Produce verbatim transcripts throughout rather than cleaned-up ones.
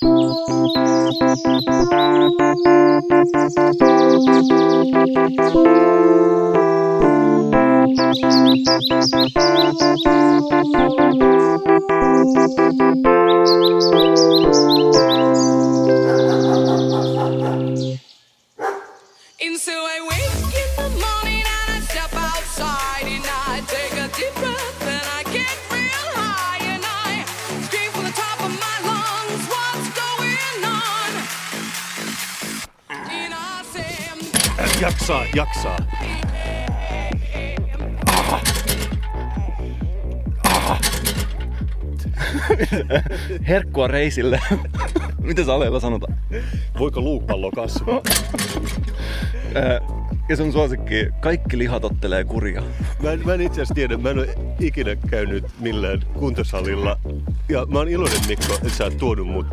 And so I wake in the morning and I step outside and I take a deep breath and I get real high and I scream from the top of my lungs, what's going on? And I say, jaksaa, jaksaa. Ah. Ah. Herkkua reisille. Miten se aleella sanotaan? Voiko luupallo kasvaa? Ja sun suosikki, kaikki lihat ottelee kuria. Mä en, mä en itse asiassa tiedä, mä en ole ikinä käynyt millään kuntosalilla. Ja mä oon iloinen, Mikko, että sä oot tuonut mut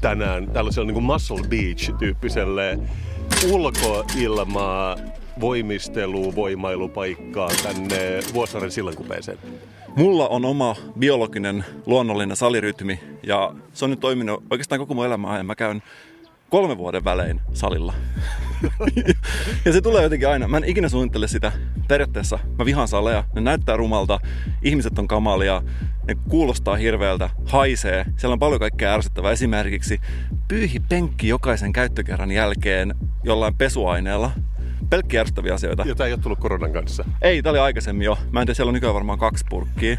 tänään tällaisella niin kuin Muscle Beach-tyyppiselle ulkoilmaa voimistelu, voimailupaikkaa tänne Vuosaaren sillankupeeseen. Mulla on oma biologinen, luonnollinen salirytmi ja se on nyt toiminut oikeastaan koko mun elämää ja mä käyn kolme vuoden välein salilla. Ja se tulee jotenkin aina. Mä en ikinä suunnittele sitä. Periaatteessa mä vihaan saleja. Ne näyttää rumalta. Ihmiset on kamalia. Ne kuulostaa hirveältä. Haisee. Siellä on paljon kaikkea ärsyttävää. Esimerkiksi pyyhi penkki jokaisen käyttökerran jälkeen jollain pesuaineella. Pelkkiä ärsyttäviä asioita. Ja tää ei ole tullut koronan kanssa. Ei, tää oli aikaisemmin jo. Mä en tiedä, siellä on nykyään varmaan kaksi purkkiä.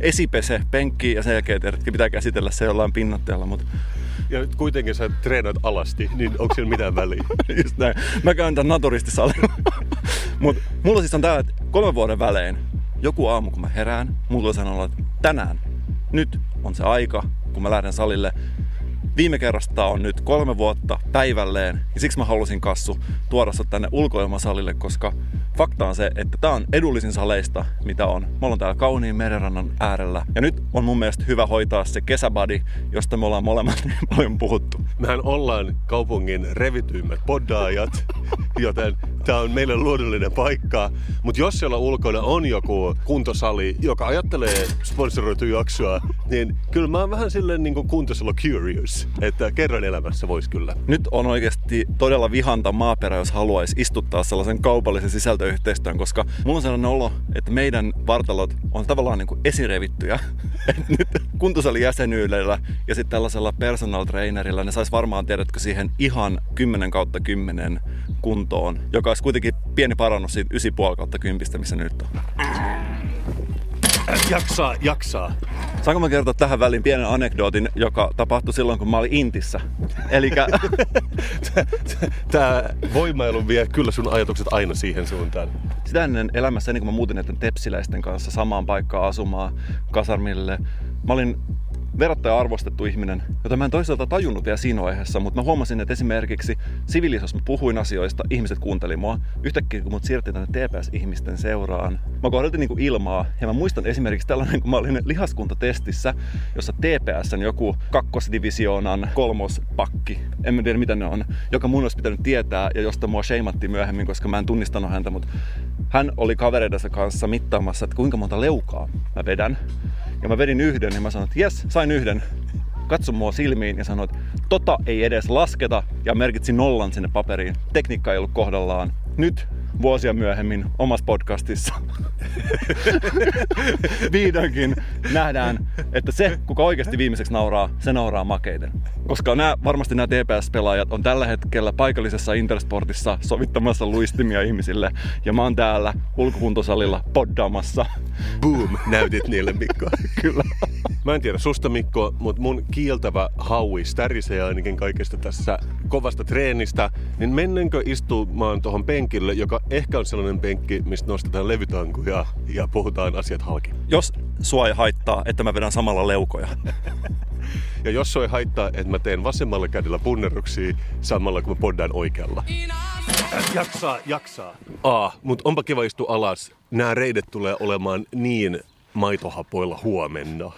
Esipese, penkki ja sen jälkeen pitää käsitellä se jollain pinnatteella, mutta... Ja nyt kuitenkin sä treenat alasti, niin onko siellä mitään väliä? Just näin. Mä käyn tän naturistisallilla. Mut mulla siis on tää, että kolmen vuoden välein joku aamu kun mä herään, mulla on sanoa, että tänään, nyt on se aika, kun mä lähden salille. Viime kerrasta on nyt kolme vuotta päivälleen ja siksi mä halusin Kassu tuoda sut tänne ulkoilmasalille, koska fakta on se, että tää on edullisin saleista, mitä on. Me ollaan täällä kauniin merenrannan äärellä ja nyt on mun mielestä hyvä hoitaa se kesäbadi, josta me ollaan molemmat niin paljon puhuttu. Mehän ollaan kaupungin revityimmät poddaajat, joten tää on meille luodollinen paikka. Mutta jos siellä ulkona on joku kuntosali, joka ajattelee sponsoroitu jaksoa, niin kyllä mä oon vähän silleen niin kuin kuntosalo curious. Että kerran elämässä voisi kyllä. Nyt on oikeasti todella vihanta maaperä, jos haluaisi istuttaa sellaisen kaupallisen sisältöyhteistyön, koska mulla on sellainen olo, että meidän vartalot on tavallaan niin kuin esirevittyjä. Et nyt kuntosalijäsenyydellä ja sitten tällaisella personal trainerilla ne sais varmaan, tiedätkö, siihen ihan kymmenen kautta kymmenen kuntoon, joka olisi kuitenkin pieni parannus siitä yhdeksän pilkku viisi kautta kymmenen, missä nyt on. Jaksaa, jaksaa. Saanko mä kertoa tähän väliin pienen anekdootin, joka tapahtui silloin, kun mä olin Intissä? Elikkä... Tää voimailu vie kyllä sun ajatukset aina siihen suuntaan. Sitä ennen elämässä, ennen kuin mä muutin näiden tepsiläisten kanssa samaan paikkaan asumaan kasarmille, mä olin verrattaja arvostettu ihminen, jota mä en toisaalta tajunnut vielä siinä vaiheessa, mutta mä huomasin, että esimerkiksi siviilisossa mä puhuin asioista, ihmiset kuunteli mua. Yhtäkkiä kun mut siirrettiin tänne T P S-ihmisten seuraan, mä kohdeltiin niinku ilmaa ja mä muistan esimerkiksi tällainen, kun mä olin lihaskuntatestissä, jossa T P S:n joku kakkosdivisioonan kolmospakki, en tiedä mitä ne on, joka mun olisi pitänyt tietää ja josta mua sheimattiin myöhemmin, koska mä en tunnistanut häntä, mutta hän oli kavereidensa kanssa mittaamassa, että kuinka monta leukaa mä vedän. Ja mä vedin yhden ja mä sanoin, että jes, sain yhden. Katso mua silmiin ja sanoin, että tota ei edes lasketa. Ja merkitsin nollan sinne paperiin. Tekniikka ei ollut kohdallaan. Nyt vuosia myöhemmin omassa podcastissa vihdoinkin nähdään, että se, kuka oikeasti viimeiseksi nauraa, se nauraa makeiten. Koska nää, varmasti nämä T P S-pelaajat on tällä hetkellä paikallisessa Intersportissa sovittamassa luistimia ihmisille. Ja mä oon täällä ulkokuntosalilla poddaamassa. Boom! Näytit niille, Mikko. Kyllä. Mä en tiedä susta, Mikko, mutta mun kieltävä haui tärisee ainakin kaikesta tässä kovasta treenistä. Niin mennenkö istumaan tuohon penkille, joka ehkä on sellainen penkki, mistä nostetaan levytankuja ja puhutaan asiat halki. Jos sua ei haittaa, että mä vedän samalla leukoja. Ja jos sua ei haittaa, että mä teen vasemmalla kädellä punnerruksia samalla, kun mä poddaan oikealla. Jaksaa, jaksaa. Ah, mut onpa kiva istua alas. Nää reidet tulee olemaan niin maitohapoilla huomenna.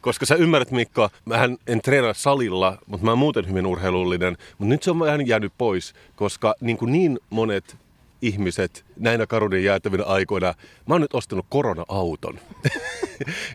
Koska sä ymmärrät, Mikko, mähän en treenaa salilla, mutta mä oon muuten hyvin urheilullinen. Mutta nyt se on vähän jäänyt pois, koska niin, kuin niin monet ihmiset näinä karunin jäätävinä aikoina, mä oon nyt ostanut korona-auton.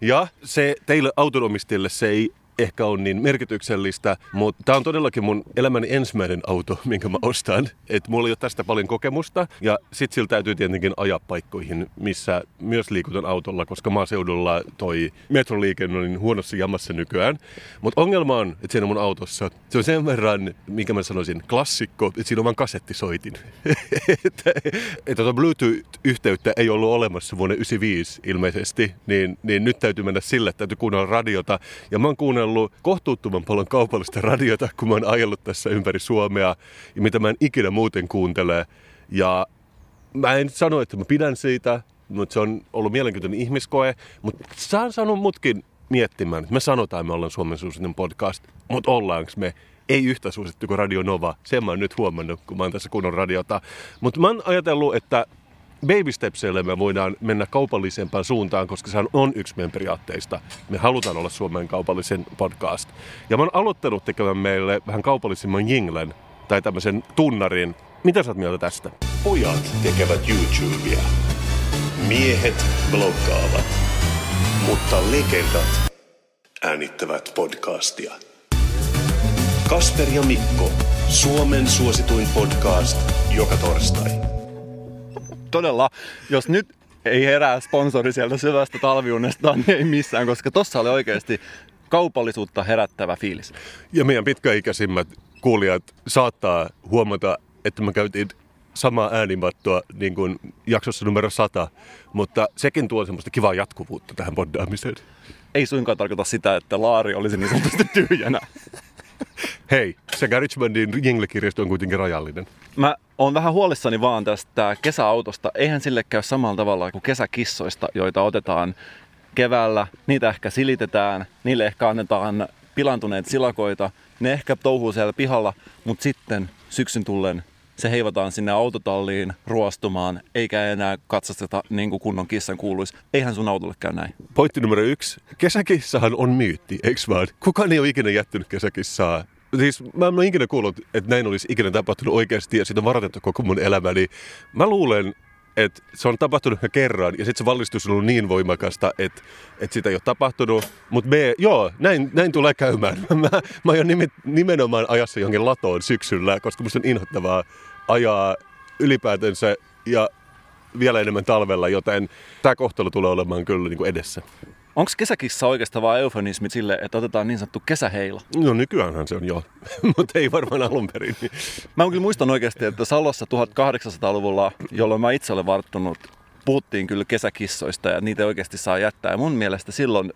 Ja se teille autonomistajille se ei ehkä on niin merkityksellistä, mutta tämä on todellakin mun elämäni ensimmäinen auto, minkä mä ostan. Et mulla ei ole tästä paljon kokemusta ja sit sillä täytyy tietenkin ajaa paikkoihin, missä myös liikutan autolla, koska maaseudulla toi metroliikenne on niin huonossa jamassa nykyään. Mutta ongelma on, että siinä mun autossa se on sen verran, mikä mä sanoisin, klassikko, että siinä on vaan kasettisoitin. Että et tuota Bluetooth-yhteyttä ei ollut olemassa vuonna yhdeksänkymmentäviisi ilmeisesti, niin, niin nyt täytyy mennä sillä, että täytyy kuunnella radiota. Ja mä oon kuunnellut kohtuuttoman paljon kaupallista radiota, kun mä oon ajellut tässä ympäri Suomea ja mitä mä en ikinä muuten kuuntele. Ja mä en sano, että mä pidän siitä, mutta se on ollut mielenkiintoinen ihmiskoe. Mutta sä oon saanut mutkin miettimään, että me sanotaan, että me ollaan Suomen suosituin podcast, mutta ollaanko me? Ei yhtä suosittu kuin Radio Nova. Sen mä oon nyt huomannut, kun mä oon tässä kunnon radiota. Mutta mä oon ajatellut, että Baby Stepsille me voidaan mennä kaupallisempaan suuntaan, koska se on yksi meidän periaatteista. Me halutaan olla Suomen kaupallisen podcast. Ja mä oon aloittanut tekemään meille vähän kaupallisimman jinglen, tai tämmöisen tunnarin. Mitä sä oot mieltä tästä? Pojat tekevät YouTubea. Miehet bloggaavat. Mutta legendat äänittävät podcastia. Kasper ja Mikko, Suomen suosituin podcast joka torstai. Todella, jos nyt ei herää sponsori sieltä syvästä talviunesta, niin ei missään, koska tossa oli oikeasti kaupallisuutta herättävä fiilis. Ja meidän pitkäikäisimmät kuulijat saattaa huomata, että me käytiin samaa äänimattoa niin kuin jaksossa numero sata, mutta sekin tuo semmoista kivaa jatkuvuutta tähän poddaamiseen. Ei suinkaan tarkoita sitä, että laari olisi niin sanotusti tyhjänä. Hei, sekä Richmondin jenglekirjasto on kuitenkin rajallinen. Mä oon vähän huolissani vaan tästä kesäautosta. Eihän sille käy samalla tavalla kuin kesäkissoista, joita otetaan keväällä. Niitä ehkä silitetään, niille ehkä annetaan pilantuneet silakoita. Ne ehkä touhuu siellä pihalla, mutta sitten syksyn tullen se heivataan sinne autotalliin ruostumaan, eikä enää katsasteta niin kuin kunnon kissan kuuluisi. Eihän sun autolle käy näin. Pointti numero yksi. Kesäkissahan on myytti, eiks vaan? Kukaan ei ole ikinä jättänyt kesäkissaa. Siis mä en ole ikinä kuullut, että näin olisi ikinä tapahtunut oikeasti ja siitä on varoitettu koko mun elämäni. Mä luulen, että se on tapahtunut kerran ja sitten se valistus on ollut niin voimakasta, että, että sitä ei ole tapahtunut. Mutta me, joo, näin, näin tulee käymään. Mä, mä aion nimenomaan ajassa jonkin latoon syksyllä, koska musta on inhottavaa ajaa ylipäätänsä ja vielä enemmän talvella, joten tämä kohtalo tulee olemaan kyllä niin kuin edessä. Onko kesäkissa oikeastaan vaan eufemismi sille, että otetaan niin sanottu kesäheila? No nykyäänhän se on joo, mutta ei varmaan alun perin. Mä kyllä muistan oikeasti, että Salossa tuhatkahdeksansataaluvulla, jolloin mä itse olen varttunut, puhuttiin kyllä kesäkissoista ja niitä oikeasti saa jättää. Ja mun mielestä silloin,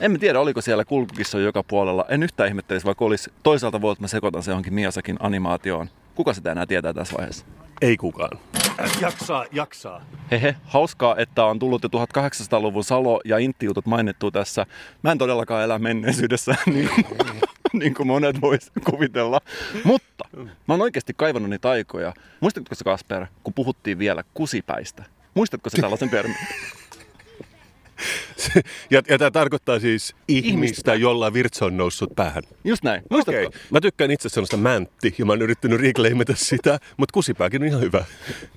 en tiedä oliko siellä kulkukissoja joka puolella, en yhtään ihmettelisi, vaikka olisi toisaalta vuotta mä sekoitan se johonkin Miyazakin animaatioon. Kuka sitä enää tietää tässä vaiheessa? Ei kukaan. Jaksaa, jaksaa. Hehe, hauskaa, että on tullut jo tuhatkahdeksansataaluvun Salo ja Intti-jutut mainittu tässä. Mä en todellakaan elä menneisyydessä, niin, niin kuin monet vois kuvitella. Mutta mä oon oikeasti kaivannut niitä aikoja. Muistatko se, Kasper, kun puhuttiin vielä kusipäistä? Muistatko se tällaisen termin? Ja, ja tämä tarkoittaa siis ihmistä, ihmistä, jolla virtsa on noussut päähän. Just näin. Muistatko? Okay. Mä tykkään itse sanoista mäntti, ja mä oon yrittänyt reclaimata sitä, mutta kusipääkin on ihan hyvä.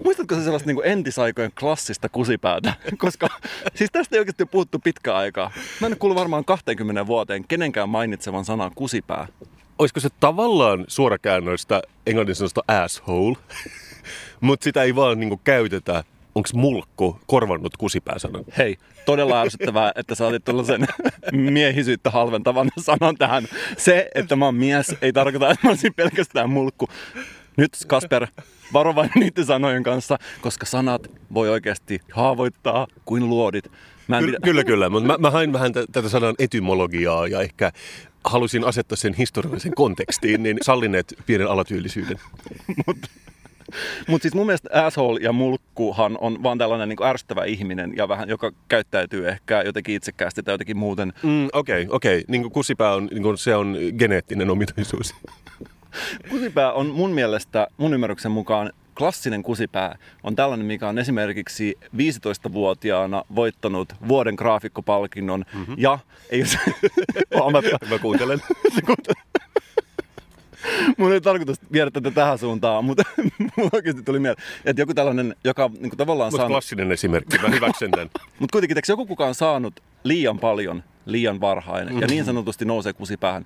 Muistatko se sellaista niin entisaikojen klassista kusipäätä? Koska siis tästä ei oikeasti puhuttu pitkään aikaa. Mä en kuulu varmaan kaksikymmentä vuoteen kenenkään mainitsevan sanaa kusipää. Olisiko se tavallaan suorakäännöistä englannin sanosta asshole, mutta sitä ei vaan niin kuin käytetä. Onko mulkku korvannut kusipääsanan? Hei, todella ärsyttävää, että sä otit tuollaisen miehisyyttä halventavan sanan tähän. Se, että mä oon mies, ei tarkoita, että mä olisin pelkästään mulkku. Nyt, Kasper, varovainen niiden sanojen kanssa, koska sanat voi oikeasti haavoittaa kuin luodit. Mä en Ky- pitä... Kyllä, kyllä. Mä, mä hain vähän t- tätä sanan etymologiaa ja ehkä halusin asettaa sen historiallisen kontekstiin, niin sallineet pienen alatyylisyyden. Mutta... Mutta siis mun mielestä asshole ja mulkkuhan on vaan tällainen niin kuin ärsyttävä ihminen, ja vähän, joka käyttäytyy ehkä jotenkin itsekkäästi tai jotenkin muuten. Mm, okei, okay, okei. Okay. Niin kuin kusipää on, niin kuin se on geneettinen ominaisuus. Kusipää on mun mielestä, mun ymmärryksen mukaan, klassinen kusipää on tällainen, mikä on esimerkiksi viisitoistavuotiaana voittanut vuoden graafikkopalkinnon, mm-hmm. ja ei ole se... Mä kuuntelen. Mun oli tarkoitus viedä tätä tähän suuntaan, mutta oikeasti tuli mieleen, että joku tällainen, joka niin tavallaan saanut... klassinen esimerkki, mä hyväksyn tämän. Mutta kuitenkin, eikö joku kukaan saanut liian paljon, liian varhain, mm-hmm. ja niin sanotusti nousee kusipäähän.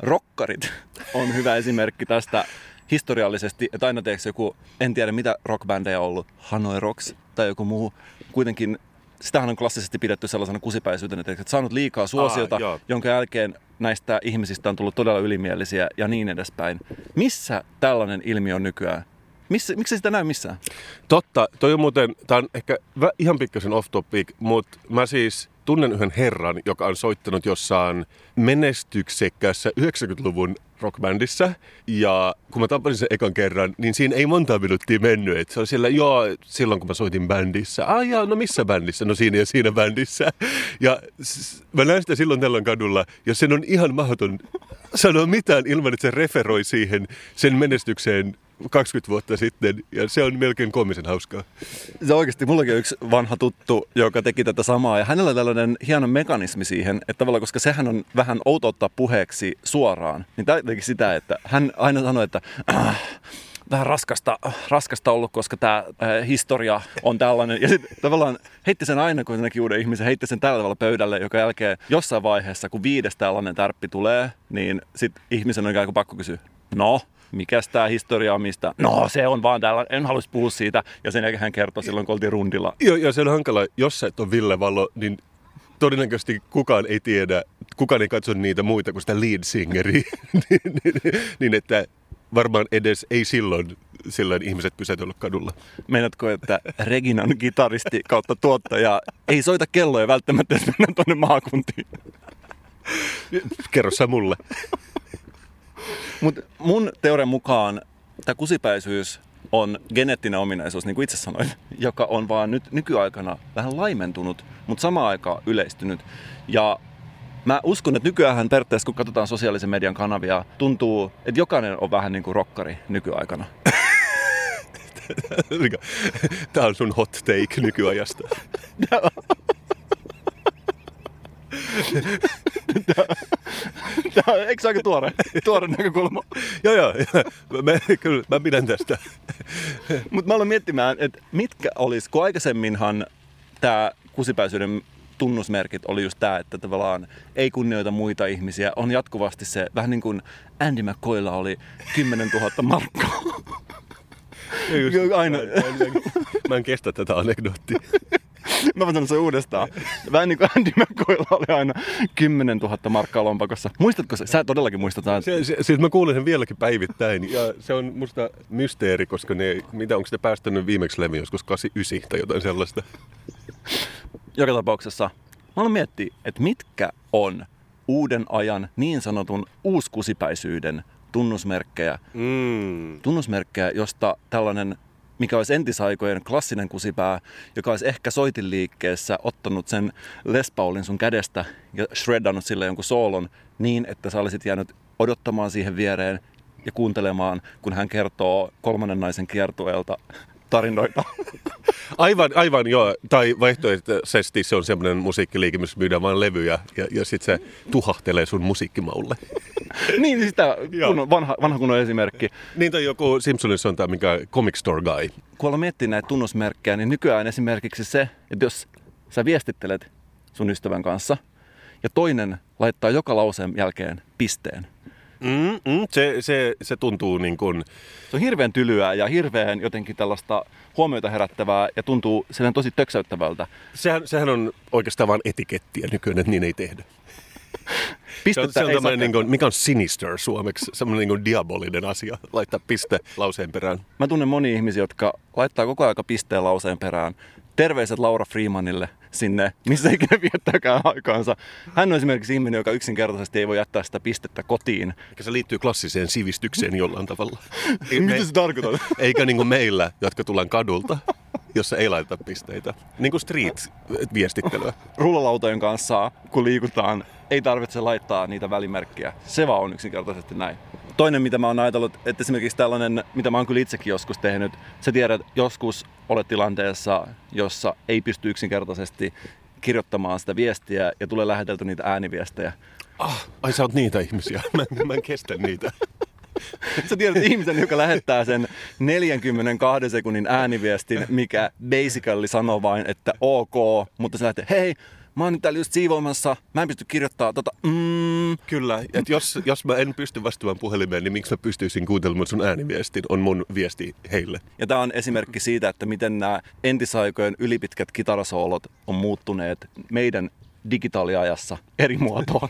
Rokkarit on hyvä esimerkki tästä historiallisesti, että aina teeksi joku, en tiedä mitä rockbändejä on ollut, Hanoi Rocks tai joku muu, kuitenkin sitähän on klassisesti pidetty sellaisena kusipäisyytenä, että et saanut liikaa suosiota, Aa, jonka jälkeen näistä ihmisistä on tullut todella ylimielisiä ja niin edespäin. Missä tällainen ilmiö on nykyään? Missä, miksi sitä näy missään? Totta, toi on muuten, tää on ehkä ihan pikkasen off topic, mutta mä siis tunnen yhden herran, joka on soittanut jossain menestyksekkäässä yhdeksänkymmentäluvun rockbändissä. Ja kun mä tapasin sen ekan kerran, niin siinä ei monta minuuttia mennyt. Et se oli siellä, joo, silloin kun mä soitin bändissä. Ah jaa, no missä bändissä? No siinä ja siinä bändissä. Ja s- mä näin sitä silloin tällöin kadulla, ja sen on ihan mahdoton sanoa mitään ilman, että se referoi siihen sen menestykseen kaksikymmentä vuotta sitten, ja se on melkein koomisen hauskaa. Se oikeasti, mullakin on yksi vanha tuttu, joka teki tätä samaa, ja hänellä on tällainen hieno mekanismi siihen, että tavallaan, koska sehän on vähän outo ottaa puheeksi suoraan, niin tämä teki sitä, että hän aina sanoi, että äh, vähän raskasta, raskasta ollut, koska tämä äh, historia on tällainen, ja sitten tavallaan heitti sen aina, kun se näki uuden ihmisen, heitti sen tällä tavalla pöydälle, joka jälkeen jossain vaiheessa, kun viides tällainen tärppi tulee, niin sitten ihmisen on ikään kuin pakko kysyä, no, mikäs tää historia on mistä? No se on vaan täällä, en haluaisi puhua siitä. Ja sen jälkeen hän kertoi silloin, kun oltiin rundilla. Joo, ja se on hankala. Jos sä et ole Ville Vallo, niin todennäköisesti kukaan ei tiedä, kukaan ei katso niitä muita kuin sitä lead singeriä. Niin että varmaan edes ei silloin silloin ihmiset pysäytellyt kadulla. Meinaatko, että Reginan kitaristi kautta tuottaja ei soita kelloja välttämättä, jos mennään tuonne maakuntiin? Kerro sä mulle. Mut mun teorian mukaan tämä kusipäisyys on geneettinen ominaisuus, niin kuin itse sanoin, joka on vaan nyt nykyaikana vähän laimentunut, mutta samaan aikaan yleistynyt. Ja mä uskon, että nykyään periaatteessa, kun katsotaan sosiaalisen median kanavia, tuntuu, että jokainen on vähän niin kuin rokkari nykyaikana. Tämä on sun hot take nykyajasta. Tämä on, eikö se aika tuore, tuore näkökulma? Joo, joo. Mä, kyllä, mä pidän tästä. Mutta mä aloin miettimään, että mitkä olisi, kun aikaisemminhan tämä kusipäisyyden tunnusmerkit oli just tämä, että tavallaan ei kunnioita muita ihmisiä. On jatkuvasti se, vähän niin kuin Andy McCoylla oli kymmenen tuhatta markkaa. Just, aina. Mä en kestä tätä anekdoottia. Mä voin sanoa se uudestaan. Vähän niin kuin Andy McCoylla oli aina kymmenen tuhatta markkaa lompakossa. Muistatko se? Sä todellakin muistetaan. Siis mä kuulin sen vieläkin päivittäin. Ja se on musta mysteeri, koska ne, mitä onko sitä päästänyt viimeksi leviin joskus kahdeksankymmentäyhdeksän tai jotain sellaista. Joka tapauksessa mä aloin miettiä, että mitkä on uuden ajan niin sanotun uuskusipäisyyden tunnusmerkkejä. Mm. Tunnusmerkkejä, josta tällainen, mikä olisi entisaikojen klassinen kusipää, joka olisi ehkä soitinliikkeessä ottanut sen Les Paulin sun kädestä ja shreddannut sille jonkun soolon niin, että sä olisit jäänyt odottamaan siihen viereen ja kuuntelemaan, kun hän kertoo kolmannen naisen kiertueelta tarinoita. Aivan, aivan joo. Tai vaihtoehtoisesti se on semmoinen musiikkiliike, missä myydään vain levyjä ja, ja sit se tuhahtelee sun musiikkimaulle. Niin, sitä kun vanha, vanha kunnon esimerkki. Niin tai joku Simpsons on tämä, mikä Comic Store Guy. Kun ollaan miettinyt näitä tunnusmerkkejä, niin nykyään esimerkiksi se, että jos sä viestittelet sun ystävän kanssa ja toinen laittaa joka lauseen jälkeen pisteen. Mm, mm, se, se, se tuntuu niin kuin... Se on hirveän tylyä ja hirveän jotenkin tällaista huomiota herättävää ja tuntuu sellainen tosi töksäyttävältä. Sehän, sehän on oikeastaan vain etikettiä nykyään, että niin ei tehdä. Pistettä se on, se on ei niin kuin, mikä on sinister suomeksi, semmoinen niin kuin diabolinen asia, laittaa piste lauseen perään. Mä tunnen monia ihmisiä, jotka laittaa koko ajan pisteen lauseen perään. Terveiset Laura Freemanille sinne, missä ikinä viettääkään aikaansa. Hän on esimerkiksi ihminen, joka yksinkertaisesti ei voi jättää sitä pistettä kotiin. Eikä se liittyy klassiseen sivistykseen jollain tavalla. Mitä se tarkoittaa? Eikä niin kuin meillä, jotka tullaan kadulta, jossa ei laiteta pisteitä. Niin kuin street-viestittelyä. Rullalautojen kanssa, kun liikutaan, ei tarvitse laittaa niitä välimerkkiä. Se vaan on yksinkertaisesti näin. Toinen, mitä mä oon ajatellut, että esimerkiksi tällainen, mitä mä oon kyllä itsekin joskus tehnyt, sä tiedät, joskus olet tilanteessa, jossa ei pysty yksinkertaisesti kirjoittamaan sitä viestiä ja tulee lähetelty niitä ääniviestejä. Ah, ai sä oot niitä ihmisiä. Mä, mä en kestä niitä. Sä tiedät ihmisen, joka lähettää sen neljänkymmenenkahden sekunnin ääniviestin, mikä basically sanoo vain, että ok, mutta se lähtee, hei, mä oon nyt täällä just siivoamassa, mä en pysty kirjoittamaan tota, mm. Kyllä, että jos, jos mä en pysty vastaamaan puhelimeen, niin miksi mä pystyisin kuuntelemaan sun ääniviestin, on mun viesti heille. Ja tää on esimerkki siitä, että miten nämä entisaikojen ylipitkät kitarasoolot on muuttuneet meidän digitaaliajassa eri muotoon.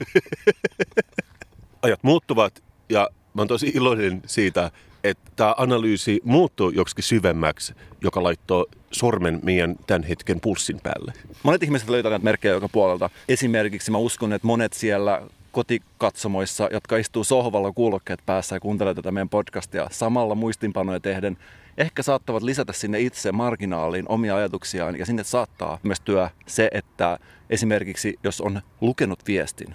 Ajat muuttuvat ja mä oon tosi iloinen siitä, että tää analyysi muuttuu joksikin syvemmäksi, joka laittoi sormen meidän tämän hetken pulssin päälle. Monet ihmiset löytää näitä merkkejä joka puolelta. Esimerkiksi mä uskon, että monet siellä kotikatsomoissa, jotka istuu sohvalla kuulokkeet päässä ja kuuntelee tätä meidän podcastia samalla muistinpanoja tehden, ehkä saattavat lisätä sinne itse marginaaliin omia ajatuksiaan ja sinne saattaa myös työ se, että esimerkiksi jos on lukenut viestin,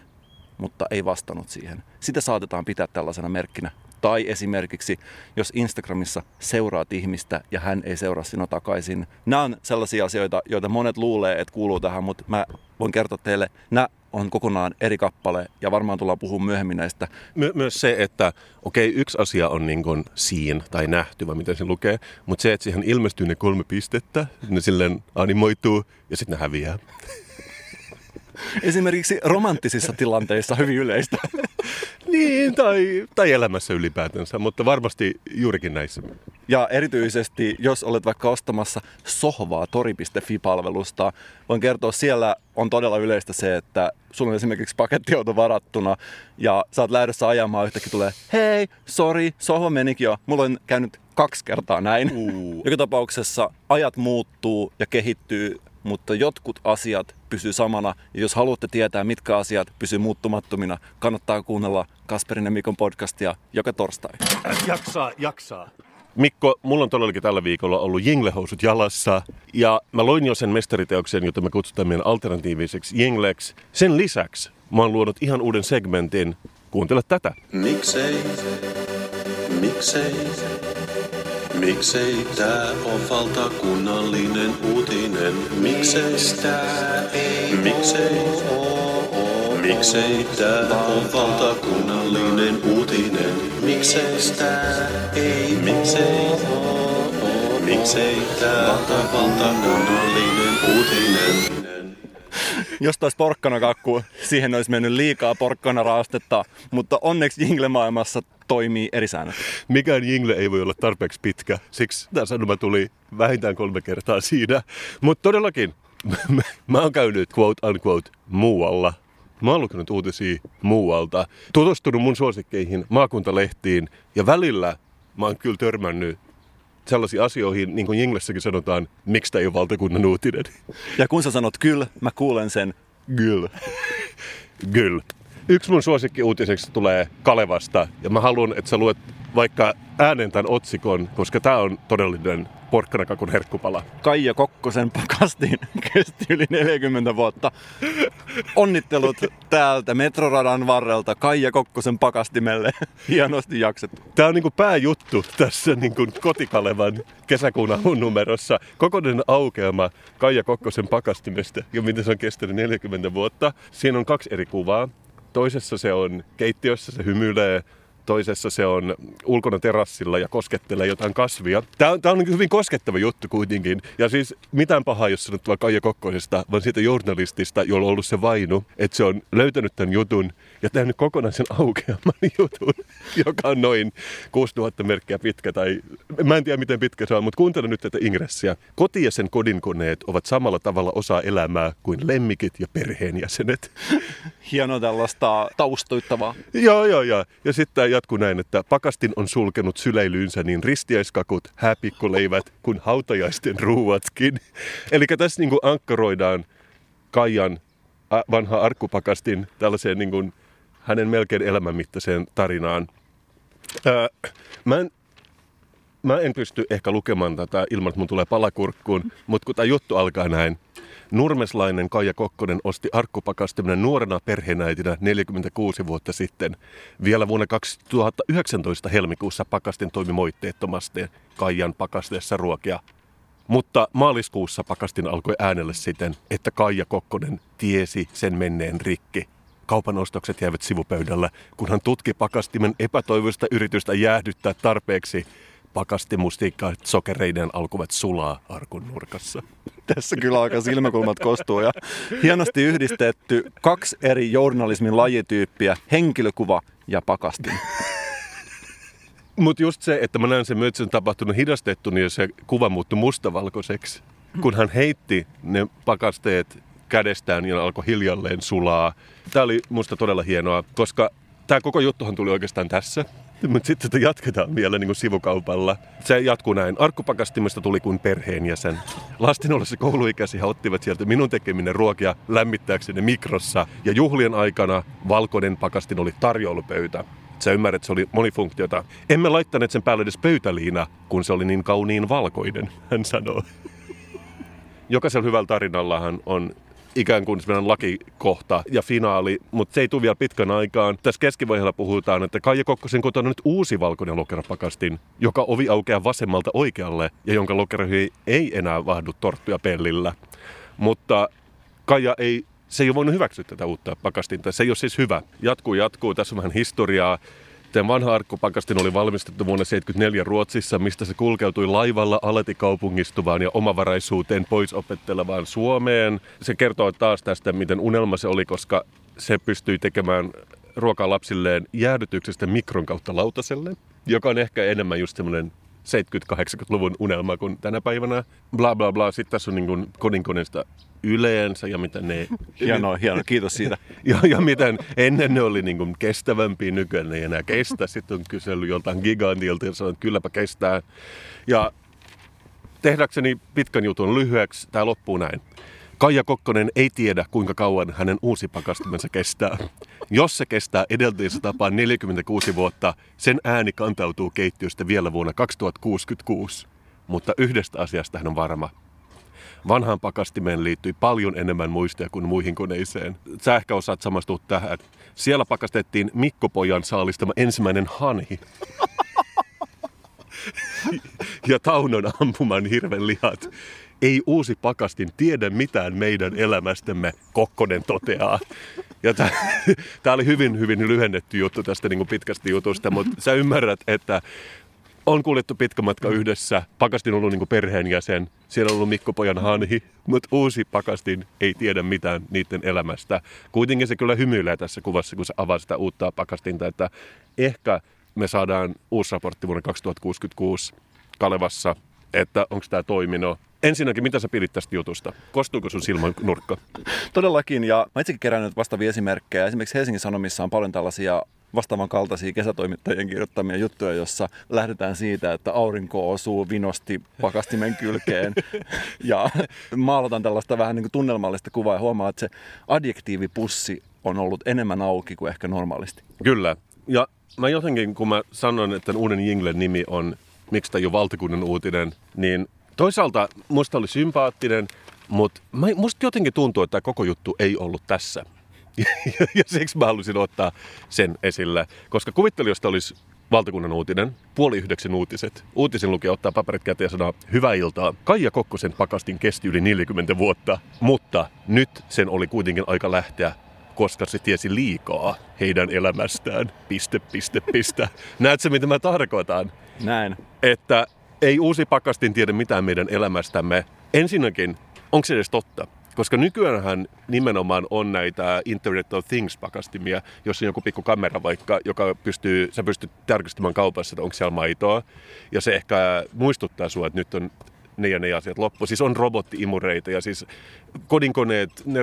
mutta ei vastannut siihen, sitä saatetaan pitää tällaisena merkkinä. Tai esimerkiksi, jos Instagramissa seuraat ihmistä ja hän ei seuraa sinua takaisin. Nämä on sellaisia asioita, joita monet luulee, että kuuluu tähän, mutta mä voin kertoa teille, nämä on kokonaan eri kappale ja varmaan tullaan puhumaan myöhemmin näistä. My- myös se, että okei, okay, yksi asia on niin kuin seen tai nähty, vai miten se lukee, mutta se, että siihen ilmestyy ne kolme pistettä, ne silleen animoituu ja sitten ne häviää. Esimerkiksi romanttisissa tilanteissa hyvin yleistä. Niin, tai, tai elämässä ylipäätänsä, mutta varmasti juurikin näissä. Ja erityisesti, jos olet vaikka ostamassa sohvaa tori piste fi-palvelusta, voin kertoa, siellä on todella yleistä se, että sulla on esimerkiksi pakettiauto varattuna ja sä oot lähdössä ajamaan, yhtäkkiä tulee, hei, sori, sohva menikin jo, mulla on käynyt kaksi kertaa näin. Uh. Joka tapauksessa ajat muuttuu ja kehittyy, mutta jotkut asiat pysyy samana. Ja jos haluatte tietää, mitkä asiat pysyy muuttumattomina, kannattaa kuunnella Kasperin ja Mikon podcastia joka torstai. Jaksaa, jaksaa. Mikko, mulla on todellakin tällä viikolla ollut jenglehousut jalassa. Ja mä loin jo sen mestariteoksen, jota me kutsutaan meidän alternatiiviseksi jengleksi. Sen lisäksi mä oon luonut ihan uuden segmentin. Kuuntele tätä. Miksei, miksei, miksei tää on valtakunnallinen uutinen? Miksei tää ei miksei, miksei tää on valtakunnallinen uutinen? Miksei tää ei miksei, miksei tää on valtakunnallinen uutinen? Jos taisi porkkanakakku, siihen olisi mennyt liikaa porkkanaraastetta, mutta onneksi jingle-maailmassa toimii eri säännöt. Mikään jingle ei voi olla tarpeeksi pitkä, siksi tämä sanoma tuli vähintään kolme kertaa siinä. Mutta todellakin, mä oon käynyt quote unquote muualla. Mä oon lukenut uutisia muualta, tutustunut mun suosikkeihin, maakuntalehtiin ja välillä mä oon kyllä törmännyt sellaisiin asioihin, niin kuin Jenglessäkin sanotaan, miksi tämä ei ole valtakunnan uutinen. Ja kun sä sanot kyllä, mä kuulen sen kyllä. Kyllä. Yksi mun suosikkiuutiseksi tulee Kalevasta, ja mä haluan, että sä luet vaikka äänen tämän otsikon, koska tää on todellinen porkkanakakun herkkupala. Kaija Kokkosen pakastin kesti yli neljäkymmentä vuotta. Onnittelut täältä metroradan varrelta Kaija Kokkosen pakastimelle. Hienosti jaksettu. Tää on niinku pääjuttu tässä niinku Kotikalevan kesäkuun alun numerossa. Kokonainen aukeama Kaija Kokkosen pakastimesta ja miten se on kestänyt neljäkymmentä vuotta. Siinä on kaksi eri kuvaa. Toisessa se on keittiössä, se hymyilee. Toisessa se on ulkona terassilla ja koskettelee jotain kasvia. Tää on, tää on hyvin koskettava juttu kuitenkin. Ja siis mitään pahaa, jos sanotaan Kaija Kokkosesta, vaan siitä journalistista, jolla on ollut se vainu, että se on löytänyt tämän jutun ja tehnyt kokonaisen aukeaman jutun, joka on noin kuusituhatta merkkiä pitkä. Tai mä en tiedä, miten pitkä se on, mutta kuuntele nyt tätä ingressiä. Koti ja sen kodinkoneet ovat samalla tavalla osa elämää kuin lemmikit ja perheenjäsenet. Hienoa tällaista taustoittavaa. Joo, joo, joo. Ja sitten jatkuu näin, että pakastin on sulkenut syleilyynsä niin ristiäiskakut, hääpikkoleivät kuin hautajaisten ruuatkin. Eli tässä niin kuin ankkaroidaan Kaijan vanha arkkupakastin tällaiseen niin kuin hänen melkein elämänmittaiseen tarinaan. Ää, mä, en, mä en pysty ehkä lukemaan tätä ilman, että mun tulee palakurkkuun, mutta kun tämä juttu alkaa näin. Nurmeslainen Kaija Kokkonen osti arkkupakastiminen nuorena perheenäitinä neljäkymmentäkuusi vuotta sitten. Vielä vuonna kaksituhattayhdeksäntoista helmikuussa pakastin toimi moitteettomasti Kaijan pakastessa ruokia. Mutta maaliskuussa pakastin alkoi äänellä siten, että Kaija Kokkonen tiesi sen menneen rikki. Kaupan ostokset jäivät sivupöydällä, kun hän tutki pakastimen epätoivoista yritystä jäähdyttää tarpeeksi. Pakastimustikka sokereiden alkuvat sulaa arkun nurkassa. Tässä kyllä aika silmäkulmat kostuu ja hienosti yhdistetty kaksi eri journalismin lajityyppiä, henkilökuva ja pakastin. Mutta just se, että mä näen sen myötä tapahtunut hidastettu, niin se kuva muuttui mustavalkoiseksi. Kun hän heitti ne pakasteet kädestään ja alkoi hiljalleen sulaa. Tämä oli musta todella hienoa, koska tämä koko juttuhan tuli oikeastaan tässä. Mutta sitten sitä jatketaan vielä niin kuin sivukaupalla. Se jatkuu näin. Arkkupakastimesta tuli kuin perheenjäsen. Lasten ollessa kouluikäisiä ottivat sieltä minun tekeminen ruokia lämmittääkseni mikrossa. Ja juhlien aikana valkoinen pakastin oli tarjoulupöytä. Sä ymmärrät, se oli monifunktiota. Emme laittaneet sen päälle edes pöytäliina, kun se oli niin kauniin valkoinen, hän sanoo. Jokaisella hyvällä tarinallahan on ikään kuin semmoinen lakikohta ja finaali, mutta se ei tule vielä pitkän aikaan. Tässä keskivaiheella puhutaan, että Kaija Kokkosen kotona on nyt uusi valkoinen lokerapakastin, joka ovi aukeaa vasemmalta oikealle ja jonka lokeroihin ei enää vahdu torttuja pellillä. Mutta Kaija ei, se ei ole voinut hyväksyä tätä uutta pakastinta. Se ei ole siis hyvä. Jatkuu, jatkuu. Tässä on vähän historiaa. Tämä vanha arkkupakastin oli valmistettu vuonna tuhatyhdeksänsataaseitsemänkymmentäneljä Ruotsissa, mistä se kulkeutui laivalla alati kaupungistuvan ja omavaraisuuteen pois opettelevaan Suomeen. Se kertoo taas tästä, miten unelma se oli, koska se pystyi tekemään ruokaa lapsilleen jäädytyksestä mikron kautta lautaselle, joka on ehkä enemmän just semmoinen seitsemänkymmentä-kahdeksankymmentäluvun unelma kuin tänä päivänä. Bla bla bla. Sitten tässä on niin kuin kodinkoneista yleensä ja miten ne... Hienoa, hienoa. Kiitos siitä. ja, ja miten ennen ne oli niin kuin kestävämpiä, nykyään ne ei enää kestä. Sitten on kysellyt joltain gigantilta ja sanonut, että kylläpä kestää. Ja tehdäkseni pitkän jutun lyhyeksi, tämä loppuu näin. Kaija Kokkonen ei tiedä, kuinka kauan hänen uusi pakastimensa kestää. Jos se kestää edeltäjänsä tapaan neljäkymmentäkuusi vuotta, sen ääni kantautuu keittiöstä vielä vuonna kaksituhattakuusikymmentäkuusi. Mutta yhdestä asiasta hän on varma. Vanhaan pakastimeen liittyi paljon enemmän muistia kuin muihin koneiseen. Sä ehkä osaat samastua tähän. Siellä pakastettiin Mikko-pojan saalistama ensimmäinen hanhi. Ja Taunon ampuman hirven lihat. Ei uusi pakastin tiedä mitään meidän elämästämme, Kokkonen toteaa. Tämä oli hyvin, hyvin lyhennetty juttu tästä niin kuin pitkästä jutusta, mutta sä ymmärrät, että on kuljettu pitkä matka yhdessä. Pakastin on ollut niin kuin perheenjäsen, siellä on ollut Mikko-pojan hanhi, mutta uusi pakastin ei tiedä mitään niiden elämästä. Kuitenkin se kyllä hymyilee tässä kuvassa, kun se avaa sitä uutta pakastinta, että ehkä me saadaan uusi raportti vuonna kaksituhattakuusikymmentäkuusi Kalevassa, että onko tämä toiminut. Ensinnäkin, mitä sä pidit tästä jutusta? Kostuuko sun silmän nurkka? Todellakin, ja mä itsekin kerään nyt vastaavia esimerkkejä. Esimerkiksi Helsingin Sanomissa on paljon tällaisia vastaavan kaltaisia kesätoimittajien kirjoittamia juttuja, jossa lähdetään siitä, että aurinko osuu vinosti pakastimen kylkeen. Ja maalataan tällaista vähän niin kuin tunnelmallista kuvaa ja huomaa, että se adjektiivipussi on ollut enemmän auki kuin ehkä normaalisti. Kyllä, ja mä jotenkin, kun mä sanon, että uuden jinglen nimi on Miksi tämä jo valtakunnan uutinen, niin... Toisaalta musta oli sympaattinen, mutta musta jotenkin tuntuu, että tämä koko juttu ei ollut tässä. Ja, ja, ja siksi mä halusin ottaa sen esille, koska kuvittelijoista olisi valtakunnan uutinen, puoli yhdeksän uutiset. Uutisen lukija ottaa paperit käteen ja sanoo, hyvää iltaa. Kaija Kokkosen pakastin kesti yli neljäkymmentä vuotta, mutta nyt sen oli kuitenkin aika lähteä, koska se tiesi liikaa heidän elämästään. Piste, piste, piste. Näetkö, mitä mä tarkoitan? Näin. Että... Ei uusi pakastin tiedä mitään meidän elämästämme. Ensinnäkin, onko se edes totta? Koska nykyäänhän nimenomaan on näitä Internet of Things-pakastimia, jossa on joku pikku kamera vaikka, joka pystyy, sä pystyt tarkistamaan kaupassa, että onko siellä maitoa. Ja se ehkä muistuttaa sua, että nyt on ne ja ne asiat loppu. Siis on robottiimureita ja siis kodinkoneet, ne,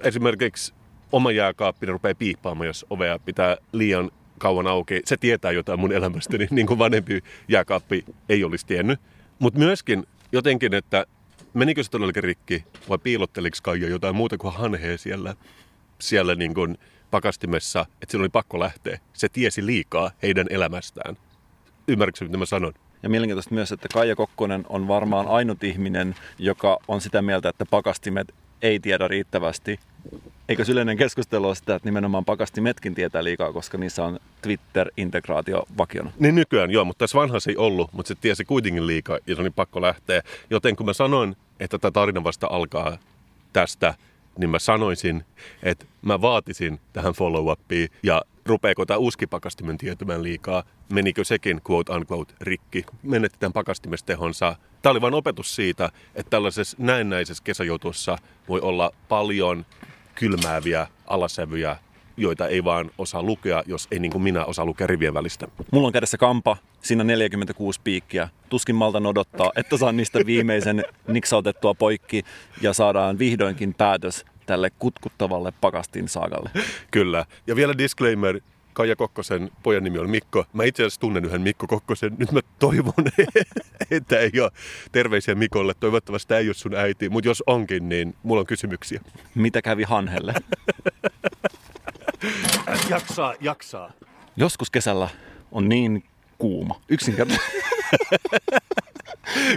esimerkiksi oma jääkaappi, ne rupeaa piippaamaan, jos ovea pitää liian kauan auki. Se tietää jotain mun elämästäni, niin kuin vanhempi jääkaappi ei olisi tiennyt. Mutta myöskin jotenkin, että menikö se todellakin rikki vai piilotteliko Kaija jotain muuta kuin hanhea siellä, siellä niin kuin pakastimessa, että silloin oli pakko lähteä. Se tiesi liikaa heidän elämästään. Ymmärrätkö, mitä mä sanon? Ja mielenkiintoista myös, että Kaija Kokkonen on varmaan ainut ihminen, joka on sitä mieltä, että pakastimet ei tiedä riittävästi. Eikä yleinen keskustelu ole sitä, että nimenomaan pakastimetkin tietää liikaa, koska niissä on Twitter-integraatio vakiona. Niin nykyään, joo, mutta tässä vanha se ei ollut, mutta se tiesi kuitenkin liikaa ja se oli pakko lähteä. Joten kun mä sanoin, että tämä tarina vasta alkaa tästä, niin mä sanoisin, että mä vaatisin tähän follow-upiin ja rupeeko tämä uusi pakastimen tietymään liikaa, menikö sekin quote unquote rikki, menetti tämän pakastimestehonsa. Tämä oli vain opetus siitä, että tällaisessa näennäisessä kesäjutussa voi olla paljon kylmääviä alasävyjä, joita ei vaan osaa lukea, jos ei niin kuin minä osaa lukea rivien välistä. Mulla on kädessä kampa, siinä neljäkymmentäkuusi piikkiä. Tuskin maltan odottaa, että saan niistä viimeisen niksautettua poikki ja saadaan vihdoinkin päätös tälle kutkuttavalle pakastin saagalle. Kyllä. Ja vielä disclaimer. Kaija Kokkosen pojan nimi on Mikko. Mä itse asiassa tunnen yhden Mikko Kokkosen. Nyt mä toivon, että ei ole terveisiä Mikolle. Toivottavasti tämä ei ole sun äiti, mutta jos onkin, niin mulla on kysymyksiä. Mitä kävi hanhelle? Jaksaa, jaksaa. Joskus kesällä on niin kuuma. Yksinkertaisesti.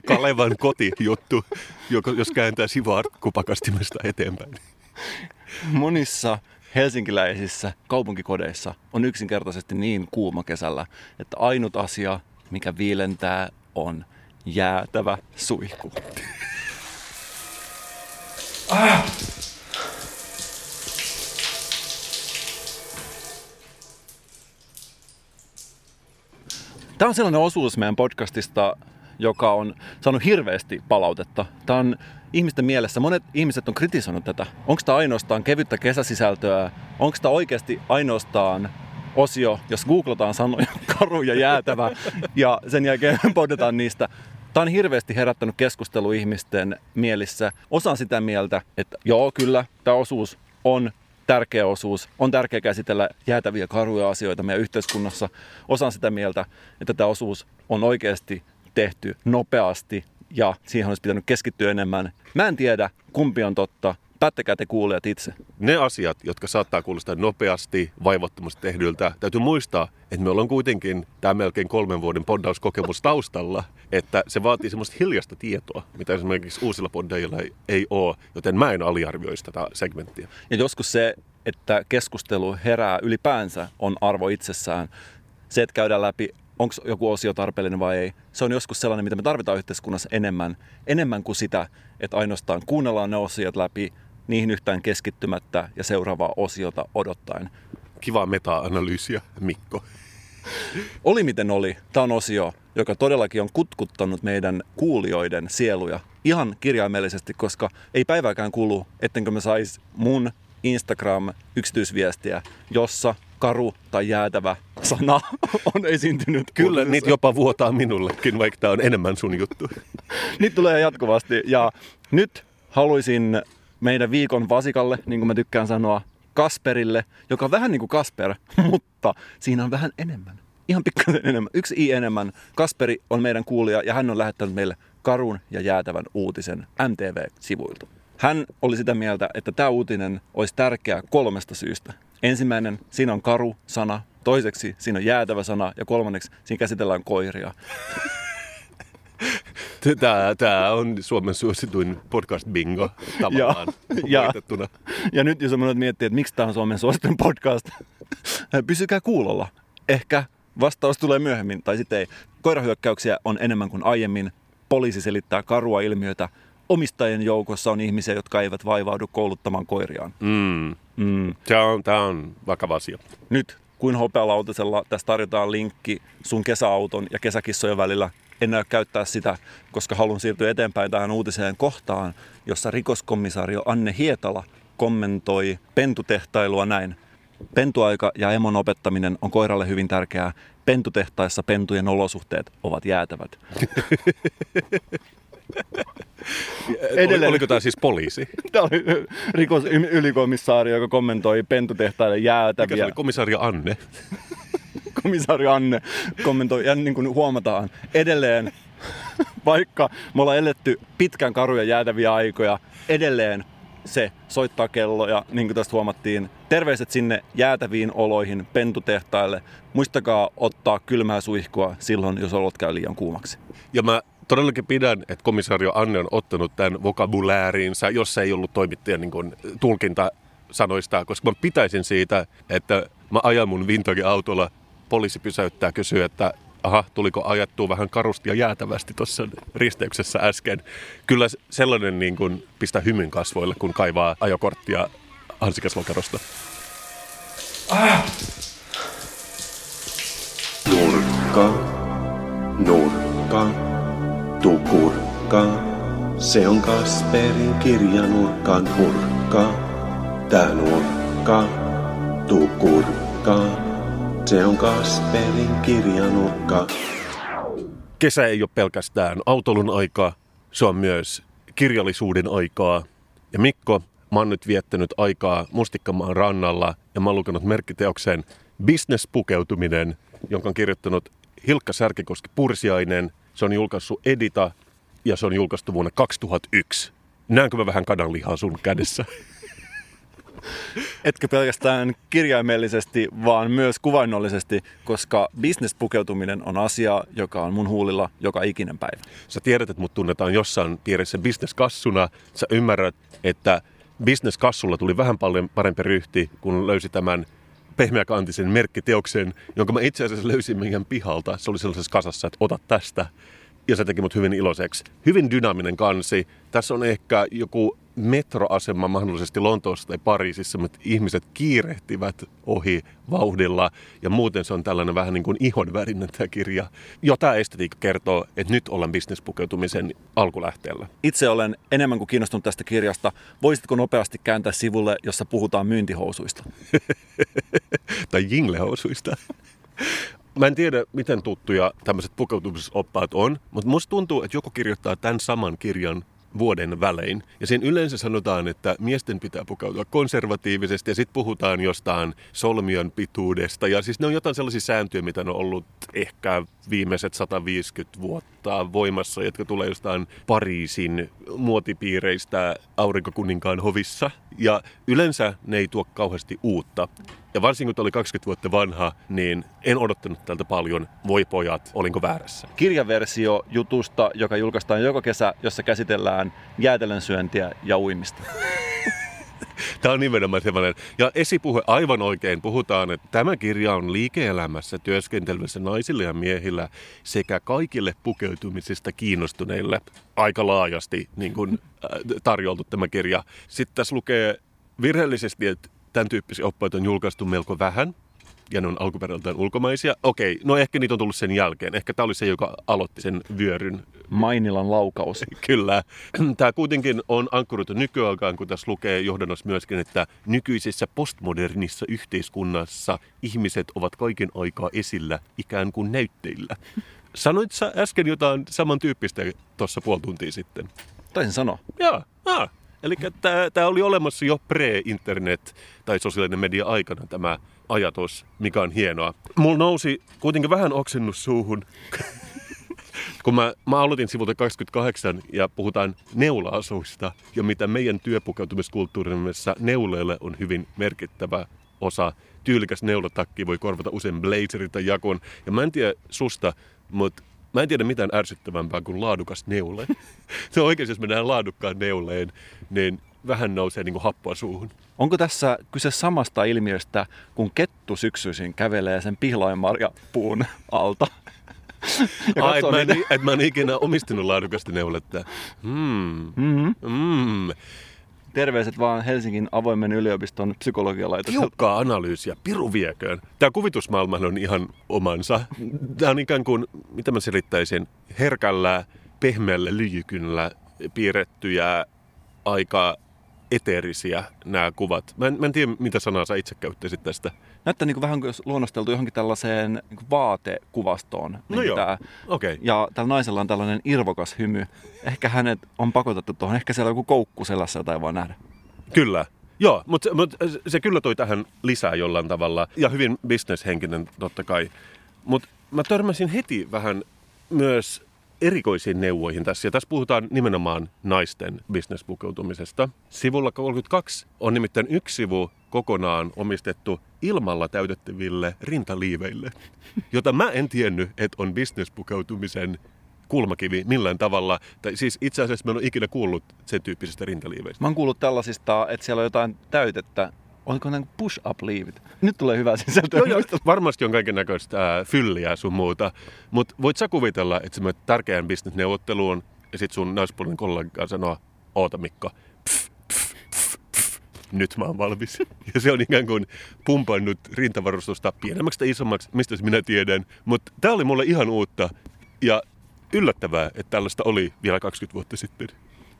Kalevan kotijuttu, jos kääntää sivuarkkupakastimesta eteenpäin. Monissa helsinkiläisissä kaupunkikodeissa on yksinkertaisesti niin kuuma kesällä, että ainut asia, mikä viilentää, on jäätävä suihku. Ah! Tämä on sellainen osuus meidän podcastista, joka on saanut hirveästi palautetta. Tämä on ihmisten mielessä. Monet ihmiset on kritisoinut tätä. Onko tämä ainoastaan kevyttä kesäsisältöä? Onko tämä oikeasti ainoastaan osio, jos googlataan sanoja karu ja jäätävä ja sen jälkeen pohditaan niistä? Tämä on hirveästi herättänyt keskustelua ihmisten mielissä. Osaan sitä mieltä, että joo, kyllä, tämä osuus on tärkeä osuus. On tärkeää käsitellä jäätäviä karuja asioita meidän yhteiskunnassa. Osaan sitä mieltä, että tämä osuus on oikeasti tehty nopeasti ja siihen olisi pitänyt keskittyä enemmän. Mä en tiedä, kumpi on totta. Päättäkää te kuulijat itse. Ne asiat, jotka saattaa kuulostaa nopeasti, vaivattomasti tehdyltä, täytyy muistaa, että me ollaan kuitenkin tämä melkein kolmen vuoden poddauskokemus taustalla, että se vaatii semmoista hiljaista tietoa, mitä esimerkiksi uusilla poddeilla ei ole, joten mä en aliarvioisi tätä segmenttiä. Ja joskus se, että keskustelu herää ylipäänsä, on arvo itsessään. Se, että käydään läpi, onko joku osio tarpeellinen vai ei. Se on joskus sellainen, mitä me tarvitaan yhteiskunnassa enemmän. Enemmän kuin sitä, että ainoastaan kuunnellaan ne osiot läpi, niihin yhtään keskittymättä ja seuraavaa osiota odottaen. Kivaa meta-analyysiä, Mikko. Oli miten oli. Tämä on osio, joka todellakin on kutkuttanut meidän kuulijoiden sieluja ihan kirjaimellisesti, koska ei päivääkään kulu, ettenkö mä sais mun Instagram-yksityisviestiä, jossa karu tai jäätävä sana on esiintynyt. Kyllä, niitä jopa vuotaa minullekin, vaikka tämä on enemmän sun juttu. Niitä tulee jatkuvasti. Ja nyt haluaisin meidän viikon vasikalle, niin kuin mä tykkään sanoa, Kasperille, joka on vähän niin kuin Kasper, mutta siinä on vähän enemmän. Ihan pikkasen enemmän. Yksi i enemmän. Kasperi on meidän kuulija ja hän on lähettänyt meille karun ja jäätävän uutisen M T V-sivuilta. Hän oli sitä mieltä, että tämä uutinen olisi tärkeä kolmesta syystä. Ensimmäinen, siinä on karu-sana. Toiseksi, siinä on jäätävä-sana. Ja kolmanneksi, siinä käsitellään koiria. Tämä, tämä on Suomen suosituin podcast-bingo tavallaan voitettuna. Ja, ja nyt jos minä miettii, että miksi tämä on Suomen suosituin podcast, pysykää kuulolla. Ehkä vastaus tulee myöhemmin, tai sitten ei. Koirahyökkäyksiä on enemmän kuin aiemmin. Poliisi selittää karua ilmiötä. Omistajien joukossa on ihmisiä, jotka eivät vaivaudu kouluttamaan koiriaan. Mm. Mm. Tämä on, tämä on vakava asia. Nyt, kuin hopealautasella, tässä tarjotaan linkki sun kesäauton ja kesäkissojen välillä. En näy käyttää sitä, koska haluan siirtyä eteenpäin tähän uutiseen kohtaan, jossa rikoskomisaario Anne Hietala kommentoi pentutehtailua näin. Pentuaika ja emon opettaminen on koiralle hyvin tärkeää. Pentutehtaissa pentujen olosuhteet ovat jäätävät. Edelleen. Oliko tämä siis poliisi? Tämä oli rikosylikomissaario, joka kommentoi pentutehtaille jäätäviä. Mikä se oli? Komissaari Anne. Komissaari Anne kommentoi, ja niin kuin huomataan, edelleen, vaikka me ollaan eletty pitkän karuja jäätäviä aikoja, edelleen se soittaa kelloja, niin kuin tästä huomattiin. Terveiset sinne jäätäviin oloihin pentutehtaille. Muistakaa ottaa kylmää suihkua silloin, jos olot käy liian kuumaksi. Ja mä todellakin pidän, että komissario Anne on ottanut tämän vokabulääriinsä, jos ei ollut toimittajan niin kuin tulkinta sanoista, koska mä pitäisin siitä, että mä ajan mun vintage-autolla, poliisi pysäyttää, kysyy, että aha, tuliko ajattua vähän karusti ja jäätävästi tuossa risteyksessä äsken. Kyllä sellainen niin kuin pistää hymyn kasvoille, kun kaivaa ajokorttia ansikaslokerosta. Ah! Nurkka, nurkka, tukurkka, se on Kasperin kirjanurkan hurkka. Tää nurkka, tukurkka, se on Kasperin kirjanurkka. Kesä ei ole pelkästään autoilun aikaa, se on myös kirjallisuuden aikaa. Ja Mikko, mä oon nyt viettänyt aikaa Mustikkamaan rannalla ja mä oon lukenut merkkiteoksen Business pukeutuminen, jonka on kirjoittanut Hilkka Särkikoski-Pursiainen. Se on julkaissut Edita ja se on julkaistu vuonna kaksituhattayksi. Näenkö mä vähän kadanlihaa sun kädessä? Etkä pelkästään kirjaimellisesti, vaan myös kuvainnollisesti, koska business-pukeutuminen on asia, joka on mun huulilla joka ikinen päivä. Sä tiedät, että mut tunnetaan jossain piirissä business-kassuna. Sä ymmärrät, että business-kassulla tuli vähän paljon parempi ryhti, kun löysi tämän pehmeäkantisen merkkiteoksen, jonka mä itse asiassa löysin meidän pihalta. Se oli sellaisessa kasassa, että ota tästä. Ja se teki mut hyvin iloiseksi. Hyvin dynaaminen kansi. Tässä on ehkä joku metroasema mahdollisesti Lontoossa tai Pariisissa, mutta ihmiset kiirehtivät ohi vauhdilla. Ja muuten se on tällainen vähän niin kuin ihonvärinen tämä kirja. Jo tämä estetiikka kertoo, että nyt ollaan business-pukeutumisen alkulähteellä. Itse olen enemmän kuin kiinnostunut tästä kirjasta. Voisitko nopeasti kääntää sivulle, jossa puhutaan myyntihousuista? Tai jinglehousuista. Mä en tiedä, miten tuttuja tämmöiset pukeutumisoppaat on, mutta musta tuntuu, että joku kirjoittaa tämän saman kirjan vuoden välein. Ja siinä yleensä sanotaan, että miesten pitää pukeutua konservatiivisesti ja sitten puhutaan jostain solmion pituudesta. Ja siis ne on jotain sellaisia sääntöjä, mitä on ollut ehkä viimeiset sata viisikymmentä vuotta voimassa, jotka tulee jostain Pariisin muotipiireistä aurinkokuninkaan hovissa. Ja yleensä ne ei tuo kauheasti uutta. Ja varsinkin kun tämä oli kaksikymmentä vuotta vanha, niin en odottanut tältä paljon. Voi pojat, olinko väärässä? Kirjaversio jutusta, joka julkaistaan joka kesä, jossa käsitellään jäätelönsyöntiä ja uimista. Tämä on nimenomaan sellainen. Ja esipuhe aivan oikein. Puhutaan, että tämä kirja on liike-elämässä työskentelevissä naisille ja miehillä sekä kaikille pukeutumisista kiinnostuneille. Aika laajasti niin kuin, äh, tarjoltu tämä kirja. Sitten tässä lukee virheellisesti, että tämän tyyppisiä oppaita on julkaistu melko vähän, ja ne on alkuperältään ulkomaisia. Okei, no ehkä niitä on tullut sen jälkeen. Ehkä tämä oli se, joka aloitti sen vyöryn. Mainilan laukaus. Kyllä. Tämä kuitenkin on ankkuroitu nykyaikaan, kun tässä lukee johdannossa myöskin, että nykyisessä postmodernissa yhteiskunnassa ihmiset ovat kaiken aikaa esillä ikään kuin näytteillä. Sanoit sä äsken jotain samantyyppistä tuossa puoli tuntia sitten? Taisin sanoa. Joo, ah. Eli tämä oli olemassa jo pre-internet tai sosiaalinen media aikana tämä ajatus, mikä on hienoa. Mulla nousi kuitenkin vähän oksennus suuhun, kun mä, mä aloitin sivulta kaksikymmentäkahdeksan ja puhutaan neula-asuista ja mitä meidän työpukeutumiskulttuurimessa neuleille on hyvin merkittävä osa. Tyylikäs neulatakki voi korvata usein blazerin tai jakon. Ja mä en tiedä susta, mutta mä en tiedä mitään ärsyttävämpää kuin laadukas neule. Se on oikeasti, jos mennään laadukkaan neuleen, niin vähän nousee niin kuin happoa suuhun. Onko tässä kyse samasta ilmiöstä, kun kettu syksyisin kävelee sen pihlainmarjapuun alta? Ai, että mä, en, et mä en ikinä omistunut laadukasta neuletta. Mm. Mm-hmm. Mm. Terveiset vaan Helsingin avoimen yliopiston psykologialaitokselta. Tiukkaa analyysiä, piru vieköön. Tämä kuvitusmaailma on ihan omansa. Tämä on ikään kuin, mitä mä selittäisin, herkällä, pehmeällä lyijykynällä piirrettyjä, aika eteerisiä nämä kuvat. Mä en, mä en tiedä, mitä sanaa sä itse käyttäisit tästä. Näyttää niin kuin vähän kuin luonnosteltu johonkin tällaiseen niin kuin vaatekuvastoon. Niin no joo, okei. Okay. Ja tällä naisella on tällainen irvokas hymy. Ehkä hänet on pakotettu tuohon. Ehkä siellä on joku koukku selässä, jota ei vaan nähdä. Kyllä. Joo, mutta, mutta se kyllä toi tähän lisää jollain tavalla. Ja hyvin bisneshenkinen totta kai. Mutta mä törmäsin heti vähän myös erikoisiin neuvoihin tässä. Ja tässä puhutaan nimenomaan naisten business-pukeutumisesta. Sivulla kolmekymmentäkaksi on nimittäin yksi sivu kokonaan omistettu ilmalla täytettäville rintaliiveille, jota mä en tiennyt, että on business-pukeutumisen kulmakivi millään tavalla. Tai siis itse asiassa mä en ole ikinä kuullut sen tyyppisistä rintaliiveistä. Mä oon kuullut tällaisista, että siellä on jotain täytettä oliko näin push-up-liivit? Nyt tulee hyvää sisältöä. No, varmasti on kaiken näköistä äh, fylliä sun muuta, mutta voit sä kuvitella, että sä menet tärkeään bisnesneuvotteluun ja sit sun naispuolinen kollega sanoo, oota Mikko, pff, pff, pff, pff, nyt mä oon valmis. Ja se on ikään kuin pumpannut rintavarustusta pienemmäksi tai isommaksi, mistä minä tiedän. Mutta tää oli mulle ihan uutta ja yllättävää, että tällaista oli vielä kaksikymmentä vuotta sitten.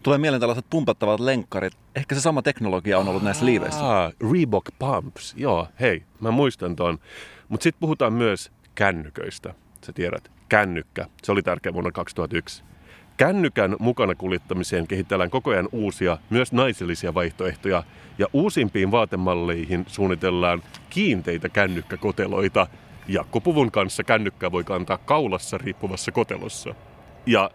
Tulee mieleen tällaiset pumpattavat lenkkarit. Ehkä se sama teknologia on ollut näissä liiveissä. Ah, Reebok pumps. Joo, hei, mä muistan ton. Mutta sitten puhutaan myös kännyköistä. Sä tiedät, kännykkä. Se oli tärkeä vuonna kaksituhattayksi. Kännykän mukana kuljettamiseen kehitellään koko ajan uusia, myös naisellisia vaihtoehtoja. Ja uusimpiin vaatemalleihin suunnitellaan kiinteitä kännykkäkoteloita. Ja kopuvun kanssa kännykkää voi kantaa kaulassa riippuvassa kotelossa. Ja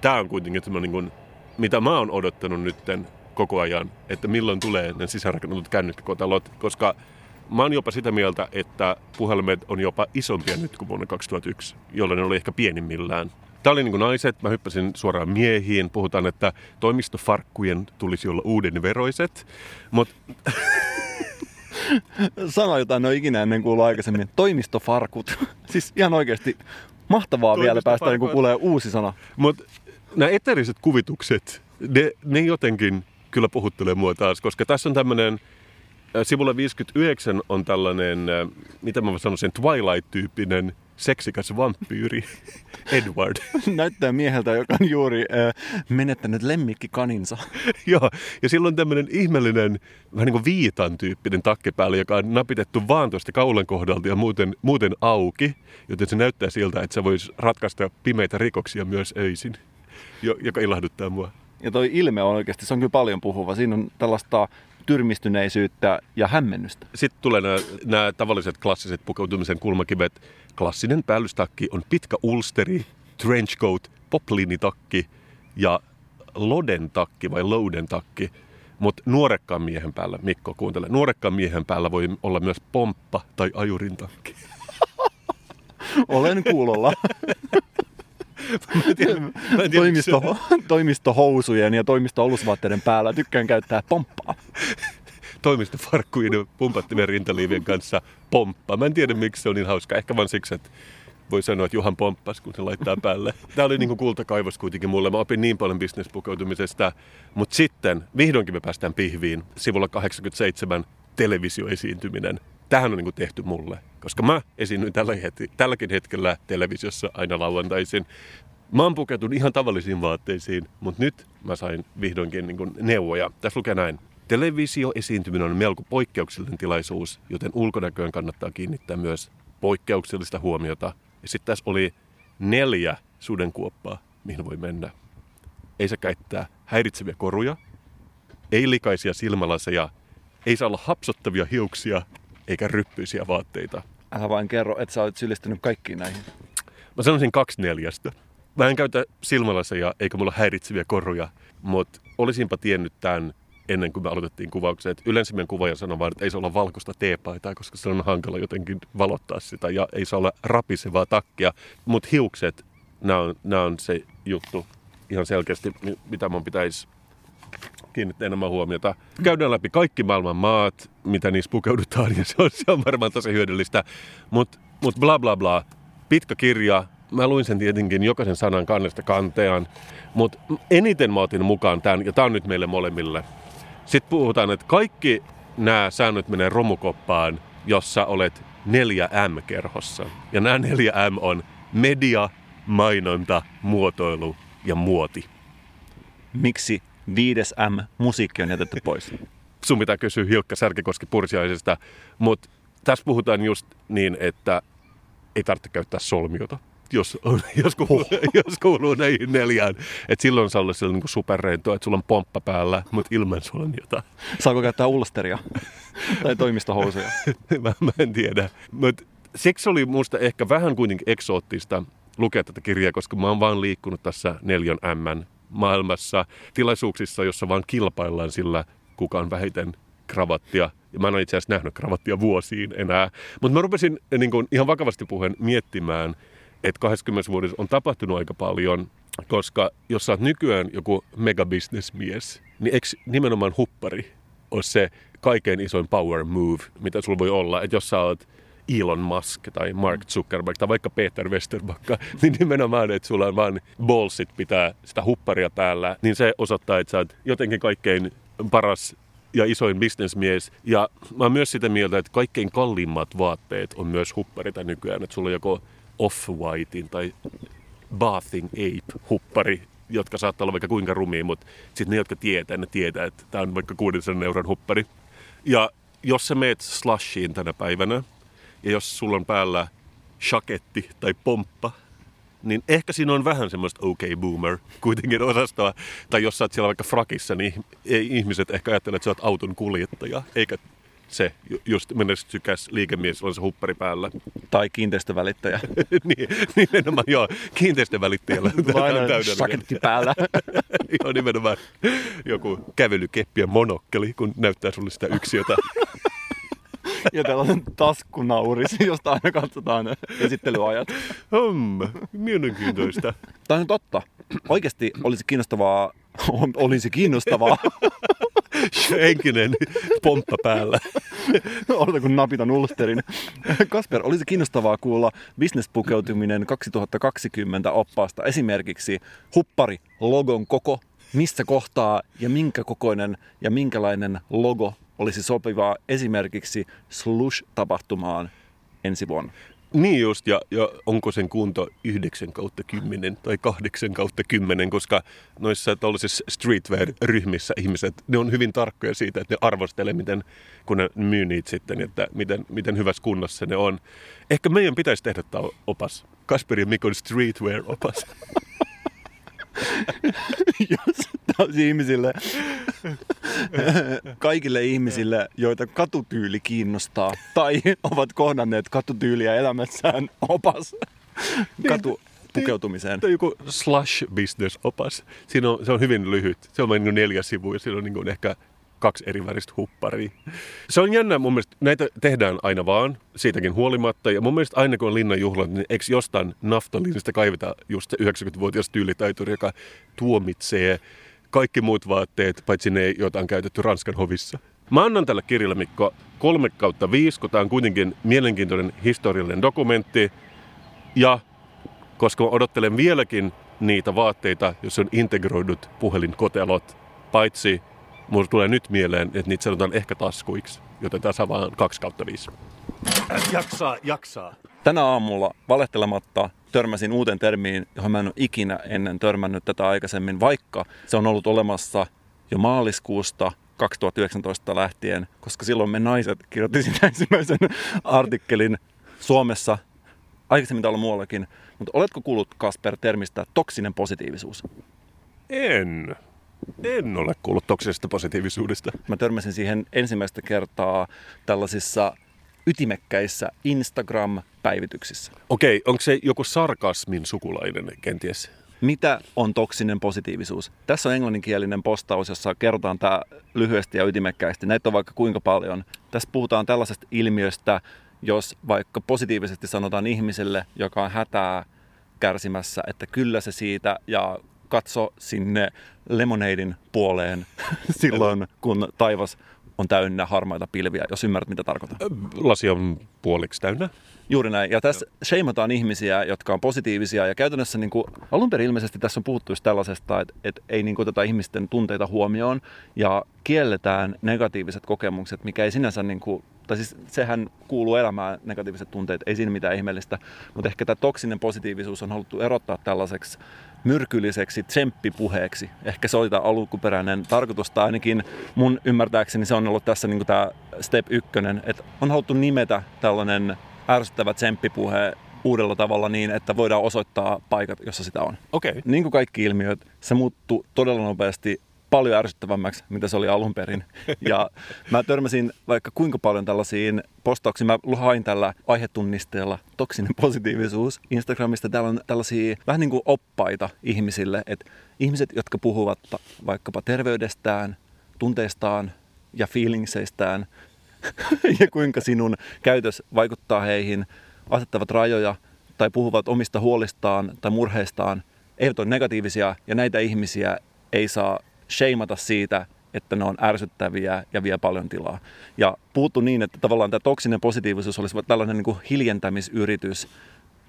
tää on kuitenkin semmoinen niin kuin mitä mä oon odottanut nytten koko ajan, että milloin tulee ne sisäänrakennetut kännykkäkotelot, koska mä oon jopa sitä mieltä, että puhelimet on jopa isompia nyt kuin vuonna kaksituhattayksi, jolloin ne oli ehkä pienimmillään. Tää oli niin kuin naiset, mä hyppäsin suoraan miehiin, puhutaan, että toimistofarkkujen tulisi olla uuden veroiset, mutta sano jotain, ne on ikinä ennen kuullut aikaisemmin. Toimistofarkut. Siis ihan oikeasti mahtavaa vielä päästä, niin kun kuulee uusi sana. Mut nämä eteeriset kuvitukset, ne, ne jotenkin kyllä puhuttelee mua taas, koska tässä on tämmöinen, sivulla viisikymmentäyhdeksän on tällainen, mitä mä sanoisin, Twilight-tyyppinen seksikäs vampyyri Edward. Näyttää mieheltä, joka on juuri äh, menettänyt lemmikkikaninsa. Joo, ja sillä on tämmöinen ihmeellinen, vähän niin kuin viitan tyyppinen takkipäällä, joka on napitettu vaan tuosta kaulan kohdalta ja muuten, muuten auki, joten se näyttää siltä, että se voisi ratkaista pimeitä rikoksia myös öisin. Joka ilahduttaa mua. Ja toi ilme on oikeasti, se on kyllä paljon puhuva. Siinä on tällaista tyrmistyneisyyttä ja hämmennystä. Sitten tulee nämä, nämä tavalliset klassiset pukeutumisen kulmakivet. Klassinen päällystakki on pitkä ulsteri, trenchcoat, poplinitakki ja lodentakki vai lodentakki. Mutta nuorekkaan miehen päällä, Mikko kuuntele, nuorekkaan miehen päällä voi olla myös pomppa tai ajurintakki. Olen kuulolla. Mä tiedän, mä tiedän, Toimisto, toimistohousujen ja toimisto-olusvaatteiden päällä tykkään käyttää pomppaa. Toimistofarkkujen ja pumpattivien rintaliivien kanssa pomppa. Mä en tiedä, miksi se on niin hauska. Ehkä vaan siksi, että voi sanoa, että Juhan pomppas, kun se laittaa päälle. Tää oli niin kuin kultakaivos kuitenkin mulle. Mä opin niin paljon bisnespukeutumisesta. Mutta sitten, vihdoinkin me päästään pihviin. Sivulla kahdeksankymmentäseitsemän televisioesiintyminen. Tähän on niin kuin tehty mulle, koska mä esiinnyin tällä het- tälläkin hetkellä televisiossa aina lauantaisin. Mä oon pukeutunut ihan tavallisiin vaatteisiin, mutta nyt mä sain vihdoinkin niin kuin neuvoja. Tässä lukee näin. Televisioesiintyminen on melko poikkeuksellinen tilaisuus, joten ulkonäköön kannattaa kiinnittää myös poikkeuksellista huomiota. Ja sitten tässä oli neljä sudenkuoppaa, mihin voi mennä. Ei saa käyttää häiritseviä koruja, ei likaisia silmälaseja, ei saa olla hapsottavia hiuksia, eikä ryppyisiä vaatteita. Älä vain kerro, että sä olet syyllistynyt kaikkiin näihin. Mä sanoisin kaksi neljästä. Mä en käytä silmälaseja, eikä mulla häiritseviä koruja, mutta olisinpa tiennyt tämän ennen kuin me aloitettiin kuvaukset. Yleensä meidän kuvaaja sanoi vaan, että ei saa olla valkoista teepaitaa, koska se on hankala jotenkin valottaa sitä ja ei saa olla rapisevaa takkia. Mutta hiukset, nämä on, nämä on se juttu ihan selkeästi, mitä mun pitäisi kiinnittää enemmän huomiota. Käydään läpi kaikki maailman maat, mitä niissä pukeudutaan, ja se on, se on varmaan tosi hyödyllistä. Mutta mut bla bla bla. Pitkä kirja. Mä luin sen tietenkin jokaisen sanan kannesta kanteaan. Mutta eniten mä otin mukaan tämän, ja tää on nyt meille molemmille. Sitten puhutaan, että kaikki nämä säännöt menee romukoppaan, jos sä olet neljä M-kerhossa. Ja nämä neljä M on media, mainonta, muotoilu ja muoti. Miksi Viides M, musiikki on jätetty pois. Sun pitää kysyä Hilkka Särkikoski-Pursiaisesta, mutta tässä puhutaan just niin, että ei tarvitse käyttää solmiota, jos, on, jos, kuuluu, jos kuuluu näihin neljään. Et silloin saa olla niin kuin superreintoa, että sulla on pomppa päällä, mutta ilman solmiota. Saako käyttää ulsteria tai toimistohousuja? mä, mä en tiedä. Mut siksi oli musta ehkä vähän kuitenkin eksoottista lukea tätä kirjaa, koska mä oon vaan liikkunut tässä neljän M maailmassa, tilaisuuksissa, jossa vaan kilpaillaan sillä, kuka on vähiten kravattia. Ja mä en ole itse asiassa nähnyt kravattia vuosiin enää. Mutta mä rupesin niin kun, ihan vakavasti puheen miettimään, että kahdessakymmenessä vuodessa on tapahtunut aika paljon, koska jos sä oot nykyään joku megabisnesmies, niin eikö nimenomaan huppari ole se kaikkein isoin power move, mitä sulla voi olla, että jos sä oot Elon Musk tai Mark Zuckerberg tai vaikka Peter Westerberg, niin nimenomaan, että sulla on vaan ballsit pitää sitä hupparia päällä, niin se osoittaa, että sä oot jotenkin kaikkein paras ja isoin bisnesmies. Ja mä oon myös sitä mieltä, että kaikkein kalliimmat vaatteet on myös hupparita nykyään, että sulla on joko Off-Whitein tai Bathing Ape-huppari, jotka saattaa olla vaikka kuinka rumia, mutta sitten ne, jotka tietää, ne tietää, että tämä on vaikka kuusisataa euron huppari. Ja jos sä meet Slushiin tänä päivänä, ja jos sulla on päällä shaketti tai pomppa, niin ehkä siinä on vähän semmoista OK boomer kuitenkin osastoa. Tai jos sä oot siellä vaikka frakissa, niin ei ihmiset ehkä ajattele, että sä oot auton kuljettaja, eikä se just menestykäs liikemies, on se huppari päällä. Tai kiinteistövälittäjä. niin, nimenomaan, joo, kiinteistövälittäjällä. Vain shaketti päällä. joo, nimenomaan joku kävelykeppi ja monokkeli, kun näyttää sulle sitä yksiötä. Ja tällainen taskunauris, josta aina katsotaan esittelyajat. Hmm, mielenkiintoista. Tämä on totta. Oikeasti olisi kiinnostavaa. On, olisi kiinnostavaa. Henkinen pomppa päällä. Odotan kun napitan ulsterin. Kasper, olisi kiinnostavaa kuulla Business pukeutuminen kaksituhattakaksikymmentä oppaasta. Esimerkiksi huppari, logon koko, missä kohtaa ja minkä kokoinen ja minkälainen logo olisi sopivaa esimerkiksi Slush-tapahtumaan ensi vuonna. Niin just, ja, ja onko sen kunto yhdeksän kautta kymmenen tai kahdeksan kautta kymmenen, koska noissa tuollaisissa streetwear-ryhmissä ihmiset, ne on hyvin tarkkoja siitä, että ne arvostelee, miten, kun ne myy niitä sitten, että miten, miten hyvässä kunnossa ne on. Ehkä meidän pitäisi tehdä tämä opas. Kasper ja Mikon streetwear-opas. Jos taisi ihmisille, kaikille ihmisille, joita katutyyli kiinnostaa tai ovat kohdanneet katutyyliä elämässään, opas katupukeutumiseen. Tai joku Slush Business opas. Siinä on, se on hyvin lyhyt. Se on vain niin neljä sivua ja siinä on niin ehkä kaksi eri väristä hupparia. Se on jännä mun mielestä. Näitä tehdään aina vaan, siitäkin huolimatta. Ja mun mielestä aina kun on linnanjuhlat, niin eikö jostain naftaliinista kaiveta just se yhdeksänkymmentävuotias tyylitaituri, joka tuomitsee kaikki muut vaatteet, paitsi ne, joita on käytetty Ranskan hovissa. Mä annan tällä kirjalla, Mikko, kolme kautta viisi, kun tää on kuitenkin mielenkiintoinen historiallinen dokumentti. Ja koska mä odottelen vieläkin niitä vaatteita, joissa on integroidut puhelinkotelot, paitsi mulla tulee nyt mieleen, että niitä sanotaan ehkä taskuiksi, joten tässä on vaan kaksi kautta viisi. Jaksaa, jaksaa. Tänä aamulla valehtelematta törmäsin uuteen termiin, johon mä en ole ikinä ennen törmännyt tätä aikaisemmin, vaikka se on ollut olemassa jo maaliskuusta kaksituhattayhdeksäntoista lähtien, koska silloin me naiset kirjoitin ensimmäisen artikkelin Suomessa, aikaisemmin täällä muuallakin. Mutta oletko kuullut, Kasper, termistä toksinen positiivisuus? En. En ole kuullut toksisesta positiivisuudesta. Mä törmäsin siihen ensimmäistä kertaa tällaisissa ytimekkäissä Instagram-päivityksissä. Okei, onko se joku sarkasmin sukulainen kenties? Mitä on toksinen positiivisuus? Tässä on englanninkielinen postaus, jossa kerrotaan tämä lyhyesti ja ytimekkäästi. Näitä on vaikka kuinka paljon. Tässä puhutaan tällaisesta ilmiöstä, jos vaikka positiivisesti sanotaan ihmiselle, joka on hätää kärsimässä, että kyllä se siitä ja katso sinne lemoneidin puoleen silloin, kun taivas on täynnä harmaita pilviä, jos ymmärrät, mitä tarkoitan. Lasi on puoliksi täynnä. Juuri näin. Ja tässä sheimataan ihmisiä, jotka on positiivisia. Ja käytännössä niin kuin, alun perin ilmeisesti tässä on puhuttu just tällaisesta, että, että ei niin kuin, tätä ihmisten tunteita huomioon. Ja kielletään negatiiviset kokemukset, mikä ei sinänsä, niin kuin, tai siis sehän kuuluu elämään, negatiiviset tunteet, ei siinä mitään ihmeellistä. Mutta ehkä tämä toksinen positiivisuus on haluttu erottaa tällaiseksi myrkylliseksi tsemppipuheeksi. Ehkä se oli tämä alkuperäinen tarkoitus, tai ainakin mun ymmärtääkseni se on ollut tässä niin kuin tämä step ykkönen, että on haluttu nimetä tällainen ärsyttävä tsemppipuhe uudella tavalla niin, että voidaan osoittaa paikat, jossa sitä on. Okay. Niin kuin kaikki ilmiöt, se muuttui todella nopeasti paljon ärsyttävämmäksi, mitä se oli alun perin. Ja mä törmäsin vaikka kuinka paljon tällaisiin postauksiin. Mä hain tällä aihetunnisteella toksinen positiivisuus Instagramista. Täällä on tällaisia vähän niin kuin oppaita ihmisille, että ihmiset, jotka puhuvat vaikkapa terveydestään, tunteistaan ja fiilikseistään ja kuinka sinun käytös vaikuttaa heihin, asettavat rajoja tai puhuvat omista huolistaan tai murheistaan, eivät ole negatiivisia ja näitä ihmisiä ei saa sheimata siitä, että ne on ärsyttäviä ja vie paljon tilaa. Ja puuttu niin, että tavallaan tämä toksinen positiivisuus olisi tällainen niin kuin hiljentämisyritys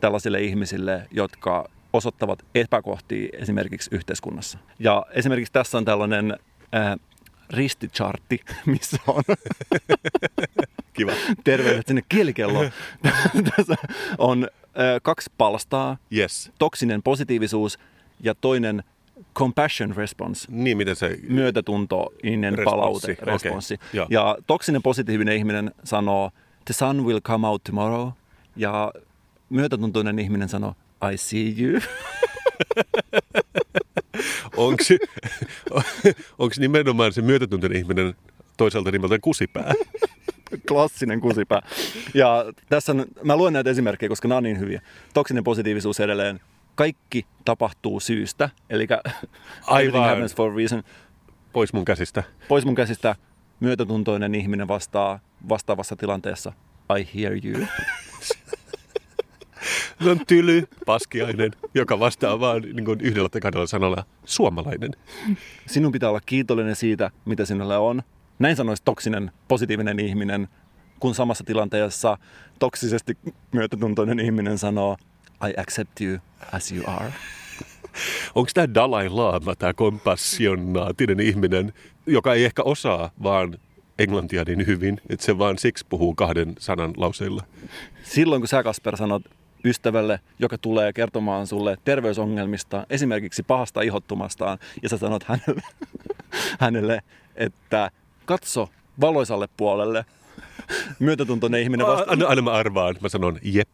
tällaisille ihmisille, jotka osoittavat epäkohtia esimerkiksi yhteiskunnassa. Ja esimerkiksi tässä on tällainen äh, ristichartti, missä on kiva. Terveydet sinne kielikelloon. Tässä on äh, kaksi palstaa, yes. Toksinen positiivisuus ja toinen compassion response, niin, miten se myötätuntoinen palaute, okay. Responssi. Ja. ja toksinen positiivinen ihminen sanoo, the sun will come out tomorrow, ja myötätuntoinen ihminen sanoo, I see you. Onko nimenomaan se myötätuntoinen ihminen toisaalta nimeltään kusipää? Klassinen kusipää. Ja tässä on, mä luen näitä esimerkkejä, koska nämä on niin hyviä. Toksinen positiivisuus edelleen. Kaikki tapahtuu syystä, eli everything happens for a reason. Pois mun käsistä. Pois mun käsistä. Myötätuntoinen ihminen vastaa vastaavassa tilanteessa. I hear you. Se on tyly, paskiainen, joka vastaa vaan niin kuin yhdellä tai kahdella sanalla suomalainen. Sinun pitää olla kiitollinen siitä, mitä sinulla on. Näin sanoisi toksinen, positiivinen ihminen, kun samassa tilanteessa toksisesti myötätuntoinen ihminen sanoo I accept you as you are. Onko tämä Dalai Lama, tämä kompassionaatinen ihminen, joka ei ehkä osaa vaan englantia niin hyvin, että se vaan siksi puhuu kahden sanan lauseilla? Silloin kun sä, Kasper, sanot ystävälle, joka tulee kertomaan sulle terveysongelmista, esimerkiksi pahasta ihottumastaan, ja sä sanot hänelle, hänelle että katso valoisalle puolelle. Myötätuntoinen ihminen vastaa. Anna, anna mä arvaan, mä sanon jep.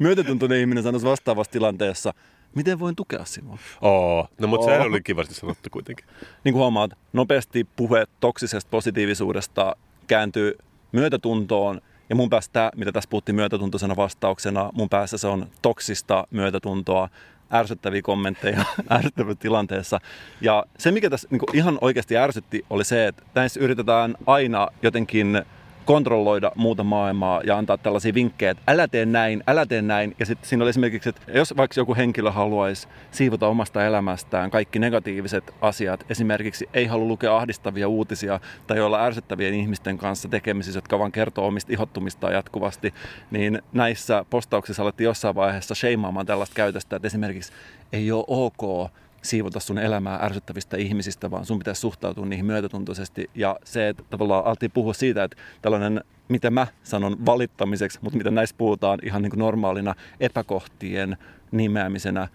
Myötätuntoinen ihminen sanoisi vastaavassa tilanteessa, miten voin tukea sinua? Oo, no mutta sehän oli kivasti sanottu kuitenkin. Niin kuin huomaat, nopeasti puhe toksisesta positiivisuudesta kääntyy myötätuntoon. Ja mun päästä tämä, mitä tässä puhuttiin myötätuntoisena vastauksena, mun päässä se on toksista myötätuntoa, ärsyttäviä kommentteja ärsyttävässä tilanteessa. Ja se, mikä tässä niin kuin ihan oikeasti ärsytti, oli se, että näissä yritetään aina jotenkin kontrolloida muuta maailmaa ja antaa tällaisia vinkkejä, että älä tee näin, älä tee näin. Ja sitten siinä oli esimerkiksi, että jos vaikka joku henkilö haluaisi siivota omasta elämästään kaikki negatiiviset asiat, esimerkiksi ei halua lukea ahdistavia uutisia tai olla ärsyttävien ihmisten kanssa tekemisissä, jotka vaan kertoo omista ihottumistaan jatkuvasti, niin näissä postauksissa alettiin jossain vaiheessa sheimaamaan tällaista käytöstä, että esimerkiksi ei ole ok siivota sun elämää ärsyttävistä ihmisistä, vaan sun pitäisi suhtautua niihin myötätuntoisesti. Ja se, että tavallaan alettiin puhua siitä, että tällainen, mitä mä sanon valittamiseksi, mutta mitä näissä puhutaan ihan niin kuin normaalina epäkohtien nimeämisenä,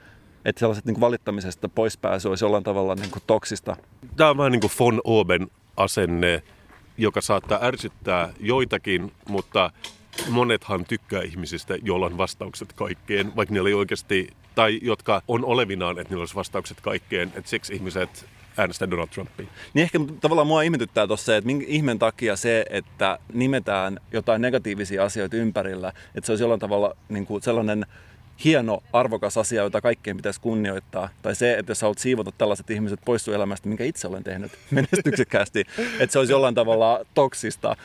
että sellaiset niin kuin valittamisesta poispääsy olisi jollain tavalla niin kuin toksista. Tämä on vähän niin kuin von oben asenne, joka saattaa ärsyttää joitakin, mutta monethan tykkää ihmisistä, joilla on vastaukset kaikkeen, vaikka niillä ei oikeasti, tai jotka on olevinaan, että niillä olisi vastaukset kaikkeen, että siksi ihmiset äänestää Donald Trumpia. Niin ehkä tavallaan mua ihmetyttää tuossa se, että minkä ihmeen takia se, että nimetään jotain negatiivisia asioita ympärillä, että se olisi jollain tavalla niin kuin sellainen hieno, arvokas asia, jota kaikkeen pitäisi kunnioittaa. Tai se, että jos haluat siivota tällaiset ihmiset pois sun elämästä, minkä itse olen tehnyt menestyksekkäästi, että se olisi jollain tavalla toksista.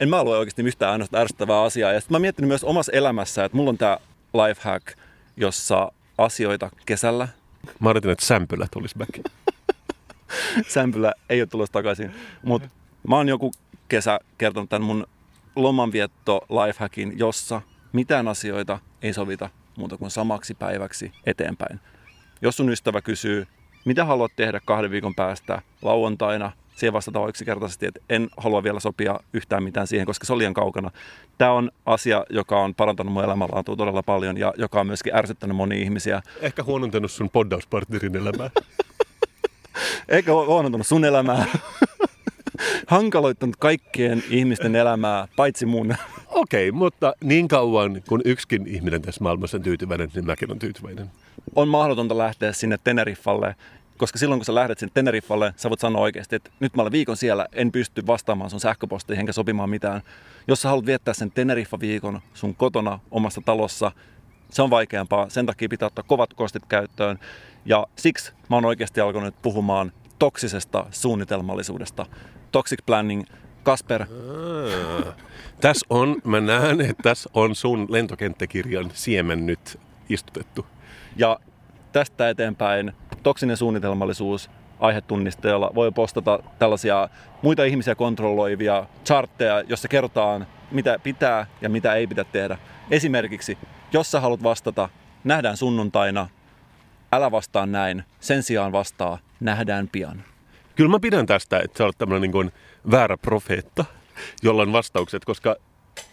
En mä ole oikeasti yhtään ainoastaan ärsyttävää asiaa. Ja sitten mä oon miettinyt myös omassa elämässä, että mulla on tää lifehack, jossa asioita kesällä. Mä odotin, että sämpylä tulisi back. Sämpylä ei ole tulossa takaisin. Mut mä oon joku kesä kertonut tämän mun lomanvietto lifehackin, jossa mitään asioita ei sovita muuta kuin samaksi päiväksi eteenpäin. Jos sun ystävä kysyy, mitä haluat tehdä kahden viikon päästä lauantaina, siihen vastataan yksinkertaisesti, että en halua vielä sopia yhtään mitään siihen, koska se on liian kaukana. Tämä on asia, joka on parantanut mun elämänlaatua todella paljon ja joka on myöskin ärsyttänyt monia ihmisiä. Ehkä huonontanut sun poddauspartnerin elämää. Ehkä huonontanut sun elämää. Hankaloittanut kaikkien ihmisten elämää, paitsi mun. Okei, okay, mutta niin kauan kun yksikin ihminen tässä maailmassa on tyytyväinen, niin mäkin on tyytyväinen. On mahdotonta lähteä sinne Teneriffalle. Koska silloin, kun sä lähdet sinne Teneriffalle, sä voit sanoa oikeasti, että nyt mä olen viikon siellä, en pysty vastaamaan sun sähköpostiin enkä sopimaan mitään. Jos sä haluat viettää sen Teneriffa-viikon sun kotona, omassa talossa, se on vaikeampaa. Sen takia pitää ottaa kovat kostit käyttöön. Ja siksi mä oon oikeasti alkanut puhumaan toksisesta suunnitelmallisuudesta. Toxic planning. Kasper. Ah, tässä on, mä näen, että tässä on sun lentokenttäkirjan siemen nyt istutettu. Ja tästä eteenpäin toksinen suunnitelmallisuus aihetunnisteella voi postata tällaisia muita ihmisiä kontrolloivia chartteja, jossa kerrotaan, mitä pitää ja mitä ei pitää tehdä. Esimerkiksi, jos sä haluat vastata, nähdään sunnuntaina, älä vastaa näin, sen sijaan vastaa, nähdään pian. Kyllä mä pidän tästä, että sä olet tämmöinen niin kuin väärä profeetta, jolla on vastaukset, koska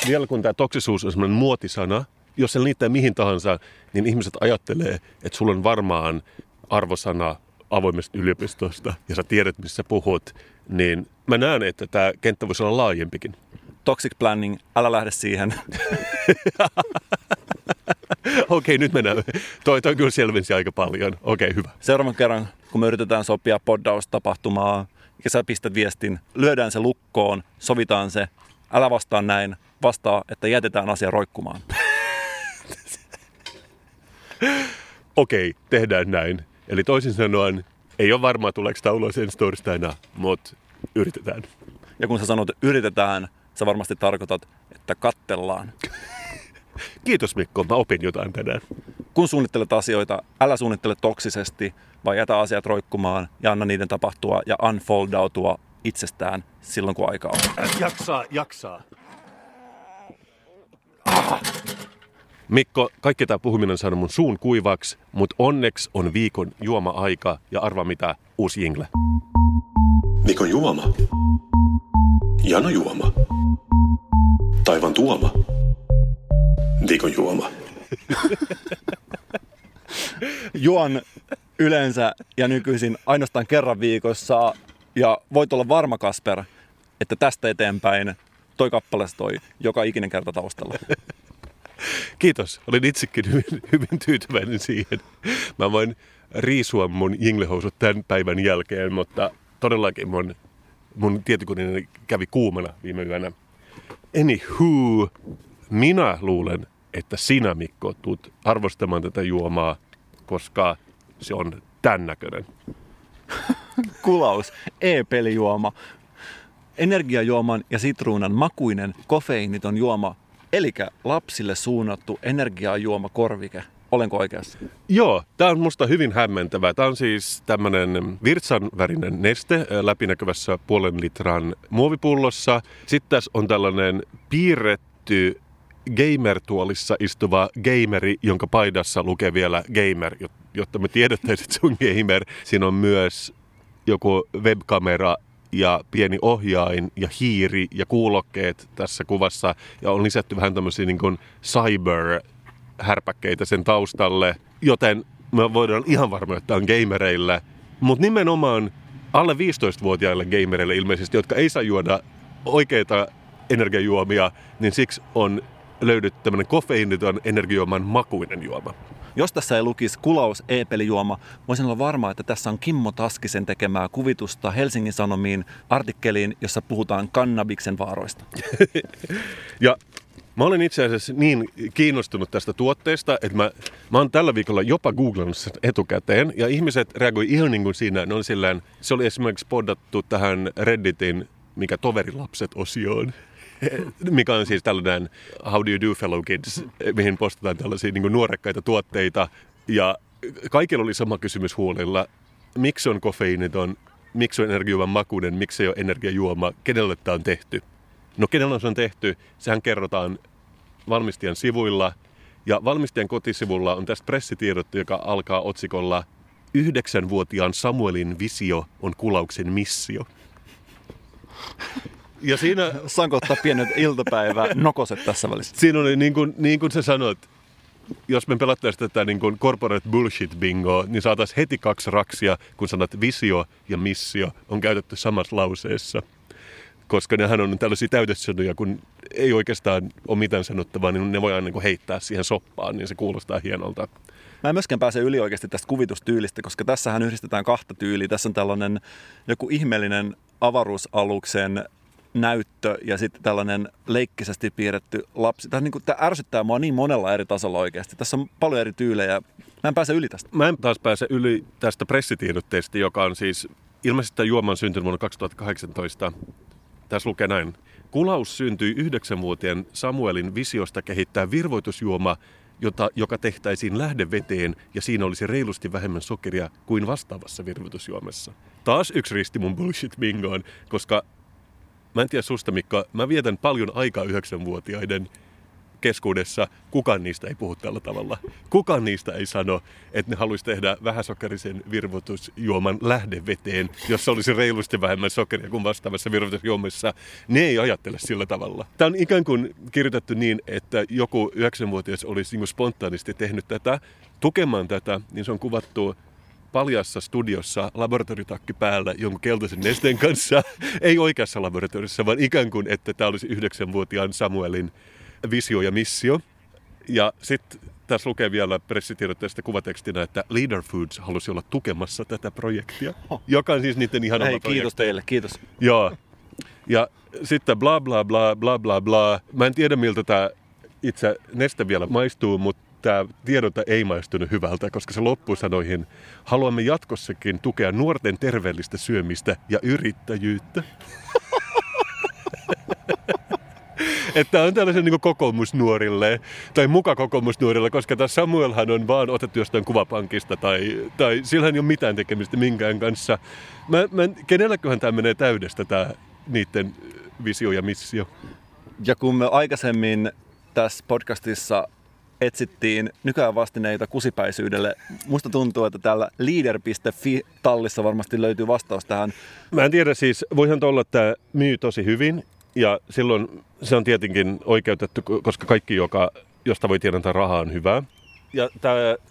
vielä kun tämä toksisuus on semmoinen muotisana, jos se liittää mihin tahansa, niin ihmiset ajattelee, että sulla on varmaan arvosana avoimesta yliopistosta ja sä tiedät, missä puhut, niin mä näen, että tämä kenttä voisi olla laajempikin. Toxic planning, älä lähde siihen. Okei, nyt mennään. Toi, toi kyllä selvensi aika paljon. Okei, hyvä. Seuraavan kerran, kun me yritetään sopia poddaustapahtumaa, ja sä pistät viestin, lyödään se lukkoon, sovitaan se, älä vastaa näin, vastaa, että jätetään asia roikkumaan. Okei, tehdään näin. Eli toisin sanoen, ei ole varmaa tuleeko tämä ulos ensi torstaina, mutta yritetään. Ja kun sä sanot yritetään, sä varmasti tarkoitat, että kattellaan. Kiitos Mikko, mä opin jotain tänään. Kun suunnittelet asioita, älä suunnittele toksisesti, vaan jätä asiat roikkumaan ja anna niiden tapahtua ja unfoldautua itsestään silloin, kun aika on. Jaksaa, jaksaa. Ah. Mikko, kaikki tämä puhuminen on saanut mun suun kuivaksi, mutta onneksi on viikon juoma-aika ja arva mitä, uusi jingle. Viikon juoma. Jano juoma. Taivan tuoma. Viikon juoma. Juon yleensä ja nykyisin ainoastaan kerran viikossa. Ja voit olla varma, Kasper, että tästä eteenpäin toi kappale toi joka ikinen kerta taustalla. Kiitos. Olin itsekin hyvin, hyvin tyytyväinen siihen. Mä voin riisua mun jinglehousut tämän päivän jälkeen, mutta todellakin mun, mun tietokoneeni kävi kuumana viime yönä. Anywho, minä luulen, että sinä Mikko tulet arvostamaan tätä juomaa, koska se on tämän näköinen. Kulaus, e-pelijuoma. Energiajuoman ja sitruunan makuinen kofeiiniton juoma. Elikä lapsille suunnattu energiajuomakorvike. Olenko oikeassa? Joo, tämä on musta hyvin hämmentävää. Tämä on siis tämmöinen virtsanvärinen neste läpinäkyvässä puolen litran muovipullossa. Sitten tässä on tällainen piirretty gamer-tuolissa istuva gameri, jonka paidassa lukee vielä gamer, jotta me tiedettäisiin, että se on gamer. Siinä on myös joku webkamera ja pieni ohjain ja hiiri ja kuulokkeet tässä kuvassa. Ja on lisätty vähän tämmöisiä niin kuin cyber-härpäkkeitä sen taustalle. Joten me voidaan ihan varmaan, että on gamereillä. Mutta nimenomaan alle viisitoistavuotiaille gamereille ilmeisesti, jotka ei saa juoda oikeita energiajuomia, niin siksi on löydytty tämmöinen kofeiiniton energiajuoman makuinen juoma. Jos tässä ei lukisi kulaus e-pelijuoma, voisin olla varma, että tässä on Kimmo Taskisen tekemää kuvitusta Helsingin Sanomiin artikkeliin, jossa puhutaan kannabiksen vaaroista. Ja mä olen itse asiassa niin kiinnostunut tästä tuotteesta, että mä, mä oon tällä viikolla jopa googlannut sen etukäteen. Ja ihmiset reagoi ihan niin kuin siinä. Ne on sillään, se oli esimerkiksi poddattu tähän Redditin, mikä toverilapset-osioon. Mikä on siis tällainen How do you do fellow kids, mihin postataan tällaisia niin kuin nuorekkaita tuotteita. Ja kaikilla oli sama kysymys huolilla. Miksi on kofeiiniton? Miksi on energiajuoman makuinen? Miksi ei ole energiajuoma? Kenelle tämä on tehty? No kenelle se on tehty? Sehän kerrotaan valmistajan sivuilla. Ja valmistajan kotisivulla on tästä pressitiedottu, joka alkaa otsikolla yhdeksänvuotiaan Samuelin visio on kulauksen missio. Ja siinä saanko ottaa pienet iltapäivää nokoset tässä välissä? Siinä oli niin kuin, niin kuin sä sanot, jos me pelattaisiin tätä niin kuin corporate bullshit bingoa, niin saataisiin heti kaksi raksia, kun sanat visio ja missio on käytetty samassa lauseessa. Koska nehän on tällaisia täytesanoja, kun ei oikeastaan ole mitään sanottavaa, niin ne voidaan niin kuin heittää siihen soppaan, niin se kuulostaa hienolta. Mä en myöskään pääse yli oikeasti tästä kuvitustyylistä, koska tässähän yhdistetään kahta tyyliä. Tässä on tällainen joku ihmeellinen avaruusaluksen näyttö ja sitten tällainen leikkisesti piirretty lapsi. Tämä, niin kuin, tämä ärsyttää mua niin monella eri tasolla oikeasti. Tässä on paljon eri tyylejä. Mä en pääse yli tästä. Mä en taas pääse yli tästä pressitiedotteesta, joka on siis ilmeisesti juoma on syntynyt vuonna kaksituhattakahdeksantoista. Tässä lukee näin. Kulaus syntyi yhdeksänvuotiaan Samuelin visiosta kehittää virvoitusjuoma, jota, joka tehtäisiin lähdeveteen ja siinä olisi reilusti vähemmän sokeria kuin vastaavassa virvoitusjuomassa. Taas yksi risti mun bullshit-bingoon, koska mä en tiedä susta, Mikko, mä vietän paljon aikaa yhdeksänvuotiaiden keskuudessa. Kukaan niistä ei puhu tällä tavalla. Kukaan niistä ei sano, että ne haluaisi tehdä vähäsokkerisen virvoitusjuoman lähdeveteen, jossa olisi reilusti vähemmän sokeria kuin vastaavassa virvoitusjuomassa. Ne ei ajattele sillä tavalla. Tämä on ikään kuin kirjoitettu niin, että joku yhdeksänvuotias olisi spontaanisti tehnyt tätä, tukemaan tätä, niin se on kuvattu paljassa studiossa, laboratoritakki päällä jonkun keltaisen nesteen kanssa. Ei oikeassa laboratoriossa, vaan ikään kuin, että tämä olisi yhdeksänvuotiaan Samuelin visio ja missio. Ja sitten tässä lukee vielä pressitiedotteesta kuvatekstinä, että Leader Foods halusi olla tukemassa tätä projektia, joka on siis niiden ihan oma projekti. Kiitos teille, kiitos. Joo. Ja sitten bla bla bla bla bla bla. Mä en tiedä, miltä tämä itse neste vielä maistuu, mutta tämä tiedonta ei maistunut hyvältä, koska se loppusanoihin: haluamme jatkossakin tukea nuorten terveellistä syömistä ja yrittäjyyttä. Että on tällaisen niin kuin kokoomusnuorille, tai muka kokoomusnuorille, koska tämä Samuelhan on vaan otettu jostain kuvapankista, tai, tai sillähän ei ole mitään tekemistä minkään kanssa. Mä, mä, kenelläköhän tämä menee täydestä, tämä niiden visio ja missio? Ja kun me aikaisemmin tässä podcastissa etsittiin nykyään vastineita kusipäisyydelle. Musta tuntuu, että täällä leader piste fi-tallissa varmasti löytyy vastaus tähän. Mä en tiedä, siis voihan olla, että tämä myy tosi hyvin, ja silloin se on tietenkin oikeutettu, koska kaikki, joka, josta voi tienata rahaa, on hyvää. Ja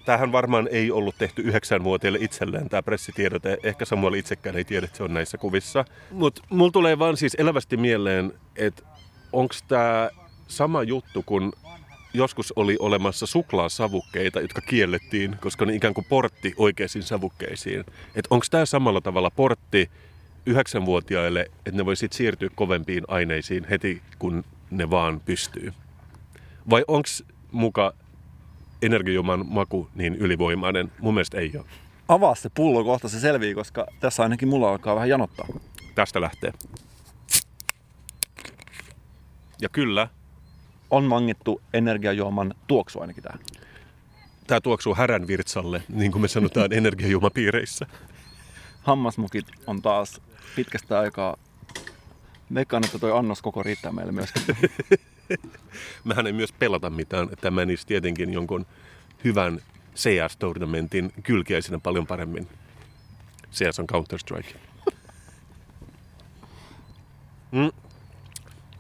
tämähän varmaan ei ollut tehty yhdeksänvuotiaille itselleen, tämä pressitiedote. Ehkä Samuel itsekään ei tiedä, että se on näissä kuvissa. Mutta mulla tulee vaan siis elävästi mieleen, että onko tämä sama juttu kuin joskus oli olemassa suklaasavukkeita, jotka kiellettiin, koska ne ikään kuin portti oikeisiin savukkeisiin. Että onko tämä samalla tavalla portti yhdeksänvuotiaille, että ne voi sitten siirtyä kovempiin aineisiin heti, kun ne vaan pystyy? Vai onko muka energiajuoman maku niin ylivoimainen? Mun mielestä ei ole. Avaa se pullo kohta, se selvii, koska tässä ainakin mulla alkaa vähän janottaa. Tästä lähtee. Ja kyllä, on mangittu energiajuoman tuoksu ainakin tähän. Tämä tuoksuu härän virtsalle, niin kuin me sanotaan energiajuomapiireissä. Hammasmukit on taas pitkästä aikaa. Veikkaan, että toi annos koko riittää meille myöskin. Mähän ei myös pelata mitään. Tämä menisi tietenkin jonkun hyvän C S-tournamentin kylkiäisenä paljon paremmin. C S on Counter-Strike. Mm.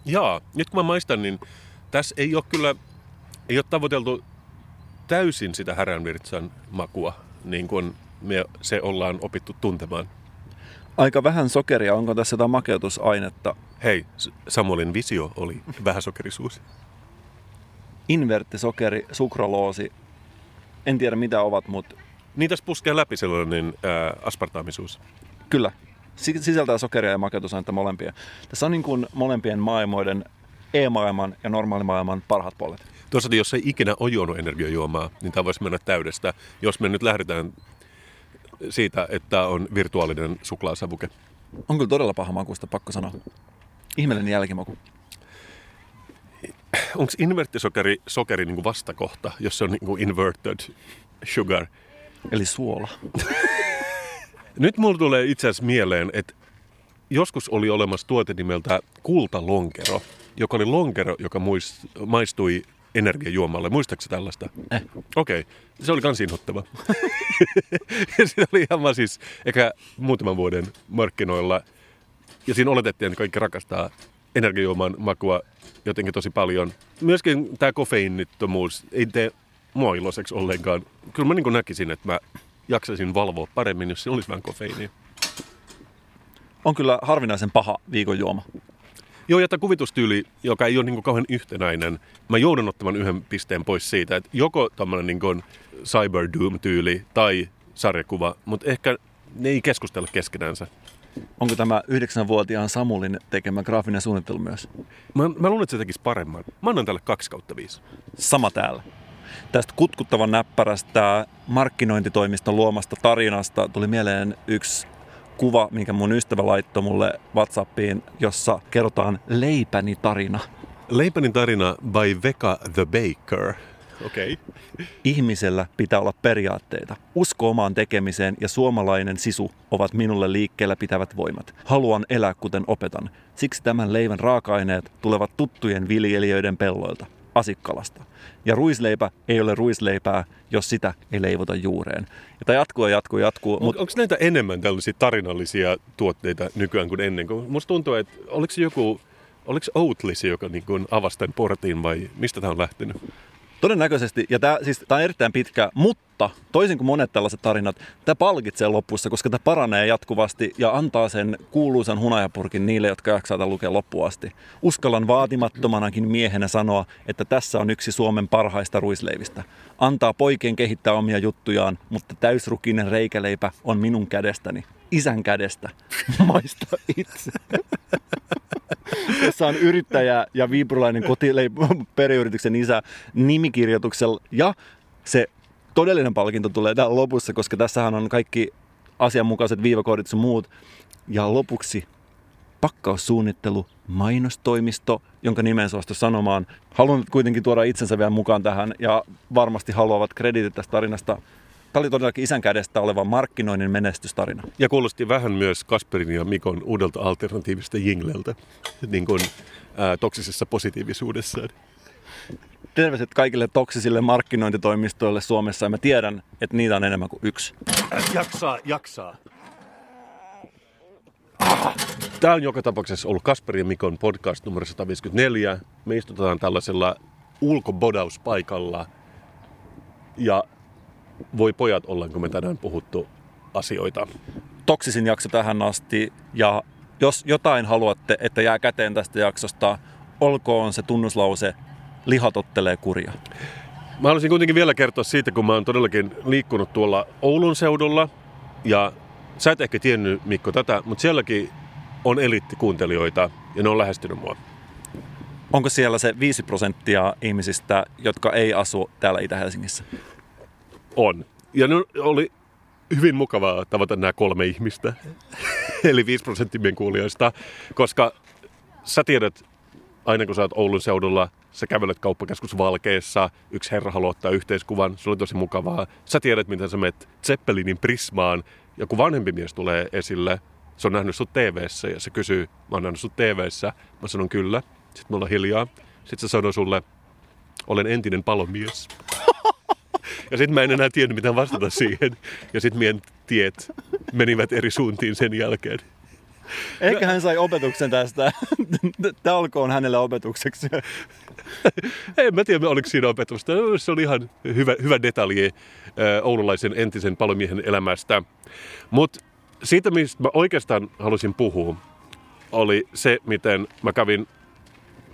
Jaa, nyt kun mä maistan, niin tässä ei ole kyllä, ei ole tavoiteltu täysin sitä häränvirtsan makua, niin kuin me se ollaan opittu tuntemaan. Aika vähän sokeria, onko tässä jotain makeutusainetta? Hei, Samuelin visio oli vähäsokerisuus. Inverttisokeri, sukraloosi, en tiedä mitä ovat, mutta niin tässä puskee läpi sellainen ää, aspartaamisuus. Kyllä, sisältää sokeria ja makeutusainetta molempia. Tässä on niin kuin molempien maailmoiden, E-maailman ja normaalimaailman parhaat puolet. Toisaalta, jos ei ikinä ole juonut energiajuomaa, niin tämä voisi mennä täydestä, jos me nyt lähdetään siitä, että on virtuaalinen suklaasavuke. On kyllä todella paha makuista, pakko sanoa. Ihmeellinen jälkimaku. Onko inverttisokeri sokeri niin kuin vastakohta, jos se on niin kuin inverted sugar? Eli suola. Nyt mulla tulee itse asiassa mieleen, että joskus oli olemassa tuote nimeltä kultalonkero, joka oli lonkero, joka muist, maistui energiajuomalle. Muistaakseni tällaista? Eh. Okei. Okay. Se oli kans inhottava. Se oli ihan vaan siis, ehkä muutaman vuoden markkinoilla. Ja siinä oletettiin, että kaikki rakastaa energiajuoman makua jotenkin tosi paljon. Myöskin tämä kofeiinittomuus ei tee mua iloiseksi ollenkaan. Kyllä mä niin kuin näkisin, että mä jaksaisin valvoa paremmin, jos siinä olisi vähän kofeiinia. On kyllä harvinaisen paha viikon juoma. Joo, ja tämä kuvitustyyli, joka ei ole niin kuin kauhean yhtenäinen, mä joudun ottamaan yhden pisteen pois siitä, että joko tämmöinen niin kuin cyber doom-tyyli tai sarjakuva, mutta ehkä ne ei keskustella keskenäänsä. Onko tämä yhdeksänvuotiaan Samulin tekemä graafinen suunnittelu myös? Mä, mä luulen, että se tekisi paremman. Mä annan tälle kaksi kautta viisi. Sama täällä. Tästä kutkuttavan näppärästä markkinointitoimiston luomasta tarinasta tuli mieleen yksi kuva, minkä mun ystävä laittoi mulle WhatsAppiin, jossa kerrotaan leipäni tarina. Leipäni tarina by Veka the Baker Okay. Ihmisellä pitää olla periaatteita. Usko omaan tekemiseen ja suomalainen sisu ovat minulle liikkeellä pitävät voimat. Haluan elää kuten opetan. Siksi tämän leivän raaka-aineet tulevat tuttujen viljelijöiden pelloilta, Asikkalasta. Ja ruisleipä ei ole ruisleipää, jos sitä ei leivota juureen. Ja tämä jatkuu ja jatkuu ja jatkuu. On, mut... Onko näitä enemmän tällaisia tarinallisia tuotteita nykyään kuin ennen? Musta tuntuu, että oliko se joku... Oliko Oatly se, joka niin kuin avasi tämän portin vai mistä tämä on lähtenyt? Todennäköisesti, ja tämä, siis, tämä on erittäin pitkä, mutta toisin kuin monet tällaiset tarinat, tämä palkitsee lopussa, koska tämä paranee jatkuvasti ja antaa sen kuuluisan hunajapurkin niille, jotka jaksaa lukea loppuun asti. Uskallan vaatimattomanakin miehenä sanoa, että tässä on yksi Suomen parhaista ruisleivistä. Antaa poikien kehittää omia juttujaan, mutta täysrukinen reikäleipä on minun kädestäni. Isän kädestä. Maista itse. Tässä on yrittäjä ja viipurilainen kotileipä-periyrityksen isä nimikirjoituksella. Ja se todellinen palkinto tulee täällä lopussa, koska tässähän on kaikki asianmukaiset viivakoodit ja muut. Ja lopuksi pakkaussuunnittelu, mainostoimisto, jonka nimen suostu sanomaan. Haluan kuitenkin tuoda itsensä vielä mukaan tähän ja varmasti haluavat kreditit tästä tarinasta. Tämä oli todellakin isän kädestä oleva markkinoinnin menestystarina. Ja kuulosti vähän myös Kasperin ja Mikon uudelta alternatiivista jingleltä, niin kuin ää, toksisessa positiivisuudessaan. Terveiset kaikille toksisille markkinointitoimistoille Suomessa, ja mä tiedän, että niitä on enemmän kuin yksi. Jaksaa, jaksaa. Tämä on joka tapauksessa ollut Kasperin ja Mikon podcast numero sata viisikymmentäneljä. Me istutaan tällaisella ulkobodauspaikalla ja... Voi pojat, ollaanko me tänään puhuttu asioita. Toksisin jakso tähän asti, ja jos jotain haluatte, että jää käteen tästä jaksosta, olkoon se tunnuslause, lihat ottelee kurja. Mä haluaisin kuitenkin vielä kertoa siitä, kun mä oon todellakin liikkunut tuolla Oulun seudulla, ja sä et ehkä tiennyt, Mikko, tätä, mutta sielläkin on eliittikuuntelijoita, ja ne on lähestynyt mua. Onko siellä se viisi prosenttia ihmisistä, jotka ei asu täällä Itä-Helsingissä? On. Ja ne oli hyvin mukavaa tavata nämä kolme ihmistä, eli viisi prosenttia meidän kuulijoista, koska sä tiedät, aina kun sä oot Oulun seudulla, sä kävelet kauppakeskus Valkeessa, yksi herra haluaa ottaa yhteiskuvan, se oli tosi mukavaa. Sä tiedät, miten sä menet Zeppelinin Prismaan, ja kun vanhempi mies tulee esille, se on nähnyt sut T V:ssä ja se kysyy, mä oon nähnyt sut T V:ssä, mä sanon kyllä, sit me ollaan hiljaa, sit se sanoo sulle, olen entinen palomies. Ja sit mä en enää tiennyt, mitä vastata siihen. Ja sit meidän tiet menivät eri suuntiin sen jälkeen. Ehkä hän sai opetuksen tästä. Tämä olkoon hänelle opetukseksi. En mä tiedä, oliko siinä opetusta. Se oli ihan hyvä, hyvä detalji oululaisen entisen palomiehen elämästä. Mut siitä, mistä mä oikeastaan halusin puhua, oli se, miten mä kävin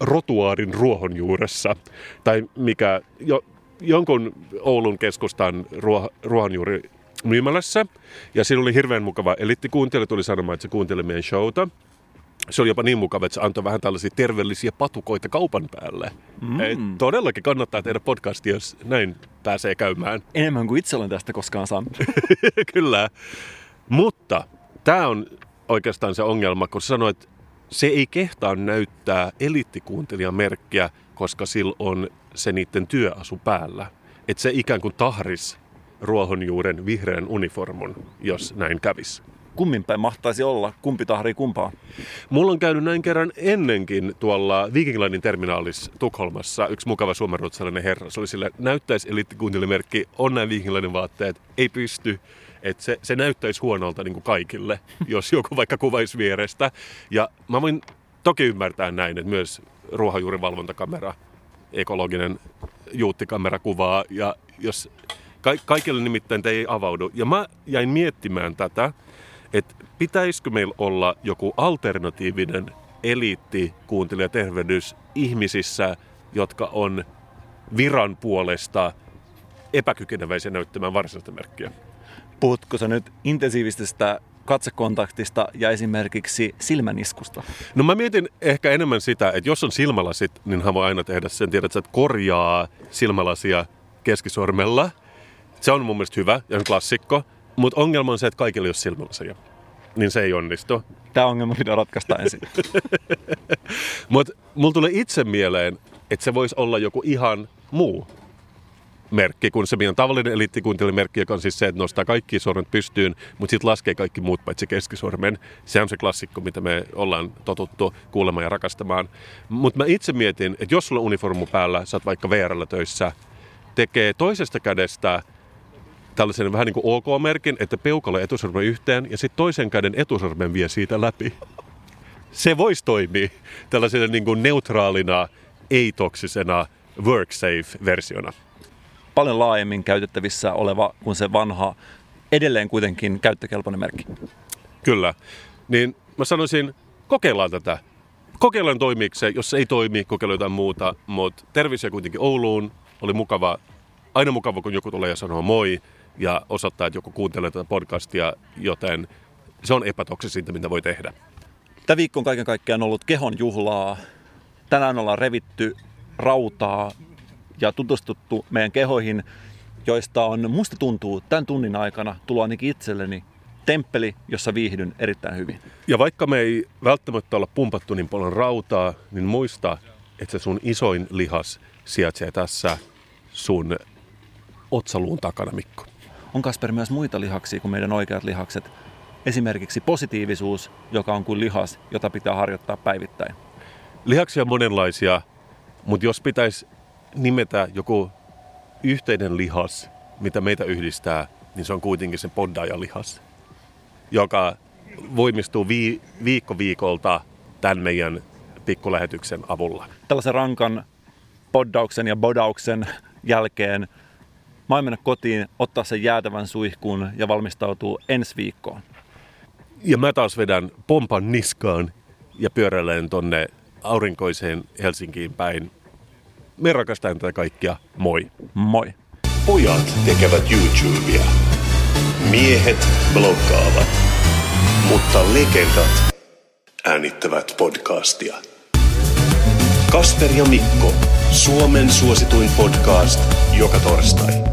rotuaarin ruohonjuuressa. Tai mikä... Jo, jonkun Oulun keskustan ruoh- ruohonjuuri myymälässä. Ja siinä oli hirveän mukava eliittikuuntelija, tuli sanomaan, että se kuunteli meidän showta. Se oli jopa niin mukava, että se antoi vähän tällaisia terveellisiä patukoita kaupan päälle. Mm. Ei, todellakin kannattaa tehdä podcastia, jos näin pääsee käymään. Enemmän kuin itse olen tästä koskaan saanut. Kyllä. Mutta tämä on oikeastaan se ongelma, kun sanoit, että se ei kehtaa näyttää eliittikuuntelijan merkkiä, koska sillä on se niiden työasu päällä. Että se ikään kuin tahris ruohonjuuren vihreän uniformun, jos näin kävisi. Kumminpäin mahtaisi olla? Kumpi tahrii kumpaa? Mulla on käynyt näin kerran ennenkin tuolla Viking Linen terminaalissa Tukholmassa yksi mukava suomenruotsalainen herra. Se oli sillä, näyttäisi eliittikuuntelijamerkki, on nämä Viking Linen vaatteet, ei pysty. Että se, se näyttäisi huonolta niin kuin kaikille, jos joku vaikka kuvaisi vierestä. Ja mä voin toki ymmärtää näin, että myös ruohonjuurivalvontakamera, ekologinen juuttikamera kuvaa, ja jos ka- kaikille nimittäin te ei avaudu. Ja mä jäin miettimään tätä, että pitäisikö meillä olla joku alternatiivinen eliitti kuuntelijatervehdys ihmisissä, jotka on viran puolesta epäkykeneväisiä näyttämään varsinaista merkkiä. Puhutko sä nyt intensiivisestä katsekontaktista ja esimerkiksi silmäniskusta? No mä mietin ehkä enemmän sitä, että jos on silmälasit, niin hän voi aina tehdä sen, tiedät sä, että korjaa silmälasia keskisormella. Se on mun mielestä hyvä ja on klassikko, mutta ongelma on se, että kaikilla ei ole silmälasia. Niin se ei onnistu. Tämä ongelma pitää ratkaista ensin. Mutta mulla tulee itse mieleen, että se voisi olla joku ihan muu. merkki, kun se meidän tavallinen eliittikuuntelijamerkki, joka on siis se, että nostaa kaikki sormet pystyyn, mutta sitten laskee kaikki muut paitsi keskisormen. Se on se klassikko, mitä me ollaan totuttu kuulemaan ja rakastamaan. Mutta mä itse mietin, että jos sulla on uniformu päällä, sä oot vaikka V R:llä töissä, tekee toisesta kädestä tällaisen vähän niin kuin OK-merkin, että peukalo etusormen yhteen ja sitten toisen käden etusormen vie siitä läpi. Se voisi toimia tällaisena niin kuin neutraalina, ei-toksisena work-safe-versiona. Paljon laajemmin käytettävissä oleva kuin se vanha, edelleen kuitenkin käyttökelpoinen merkki. Kyllä. Niin mä sanoisin, kokeillaan tätä. Kokeillaan toimikseen, jos se ei toimi, kokeillaan jotain muuta. Mutta terveisiä kuitenkin Ouluun. Oli mukava, aina mukava, kun joku tulee ja sanoo moi ja osoittaa, että joku kuuntelee tätä podcastia, joten se on epätoksisinta, mitä voi tehdä. Tämä viikko on kaiken kaikkiaan ollut kehon juhlaa. Tänään ollaan revitty rautaa ja tutustuttu meidän kehoihin, joista on, musta tuntuu, tämän tunnin aikana tullut ainakin itselleni temppeli, jossa viihdyn erittäin hyvin. Ja vaikka me ei välttämättä olla pumpattu niin paljon rautaa, niin muista, että se sun isoin lihas sijaitsee tässä sun otsaluun takana, Mikko. On Kasper myös muita lihaksia kuin meidän oikeat lihakset. Esimerkiksi positiivisuus, joka on kuin lihas, jota pitää harjoittaa päivittäin. Lihaksia on monenlaisia, mutta jos pitäisi nimetä joku yhteinen lihas, mitä meitä yhdistää, niin se on kuitenkin se poddaajalihas, joka voimistuu vi- viikko viikolta tämän meidän pikkulähetyksen avulla. Tällaisen rankan poddauksen ja bodauksen jälkeen mä oon mennä kotiin, ottaa sen jäätävän suihkun ja valmistautuu ensi viikkoon. Ja mä taas vedän pompan niskaan ja pyöräilen tonne aurinkoiseen Helsinkiin päin. Me rakastamme tätä kaikkia. Moi. Moi. Pojat tekevät YouTubea. Miehet bloggaavat. Mutta legendat äänittävät podcastia. Kasper ja Mikko. Suomen suosituin podcast joka torstai.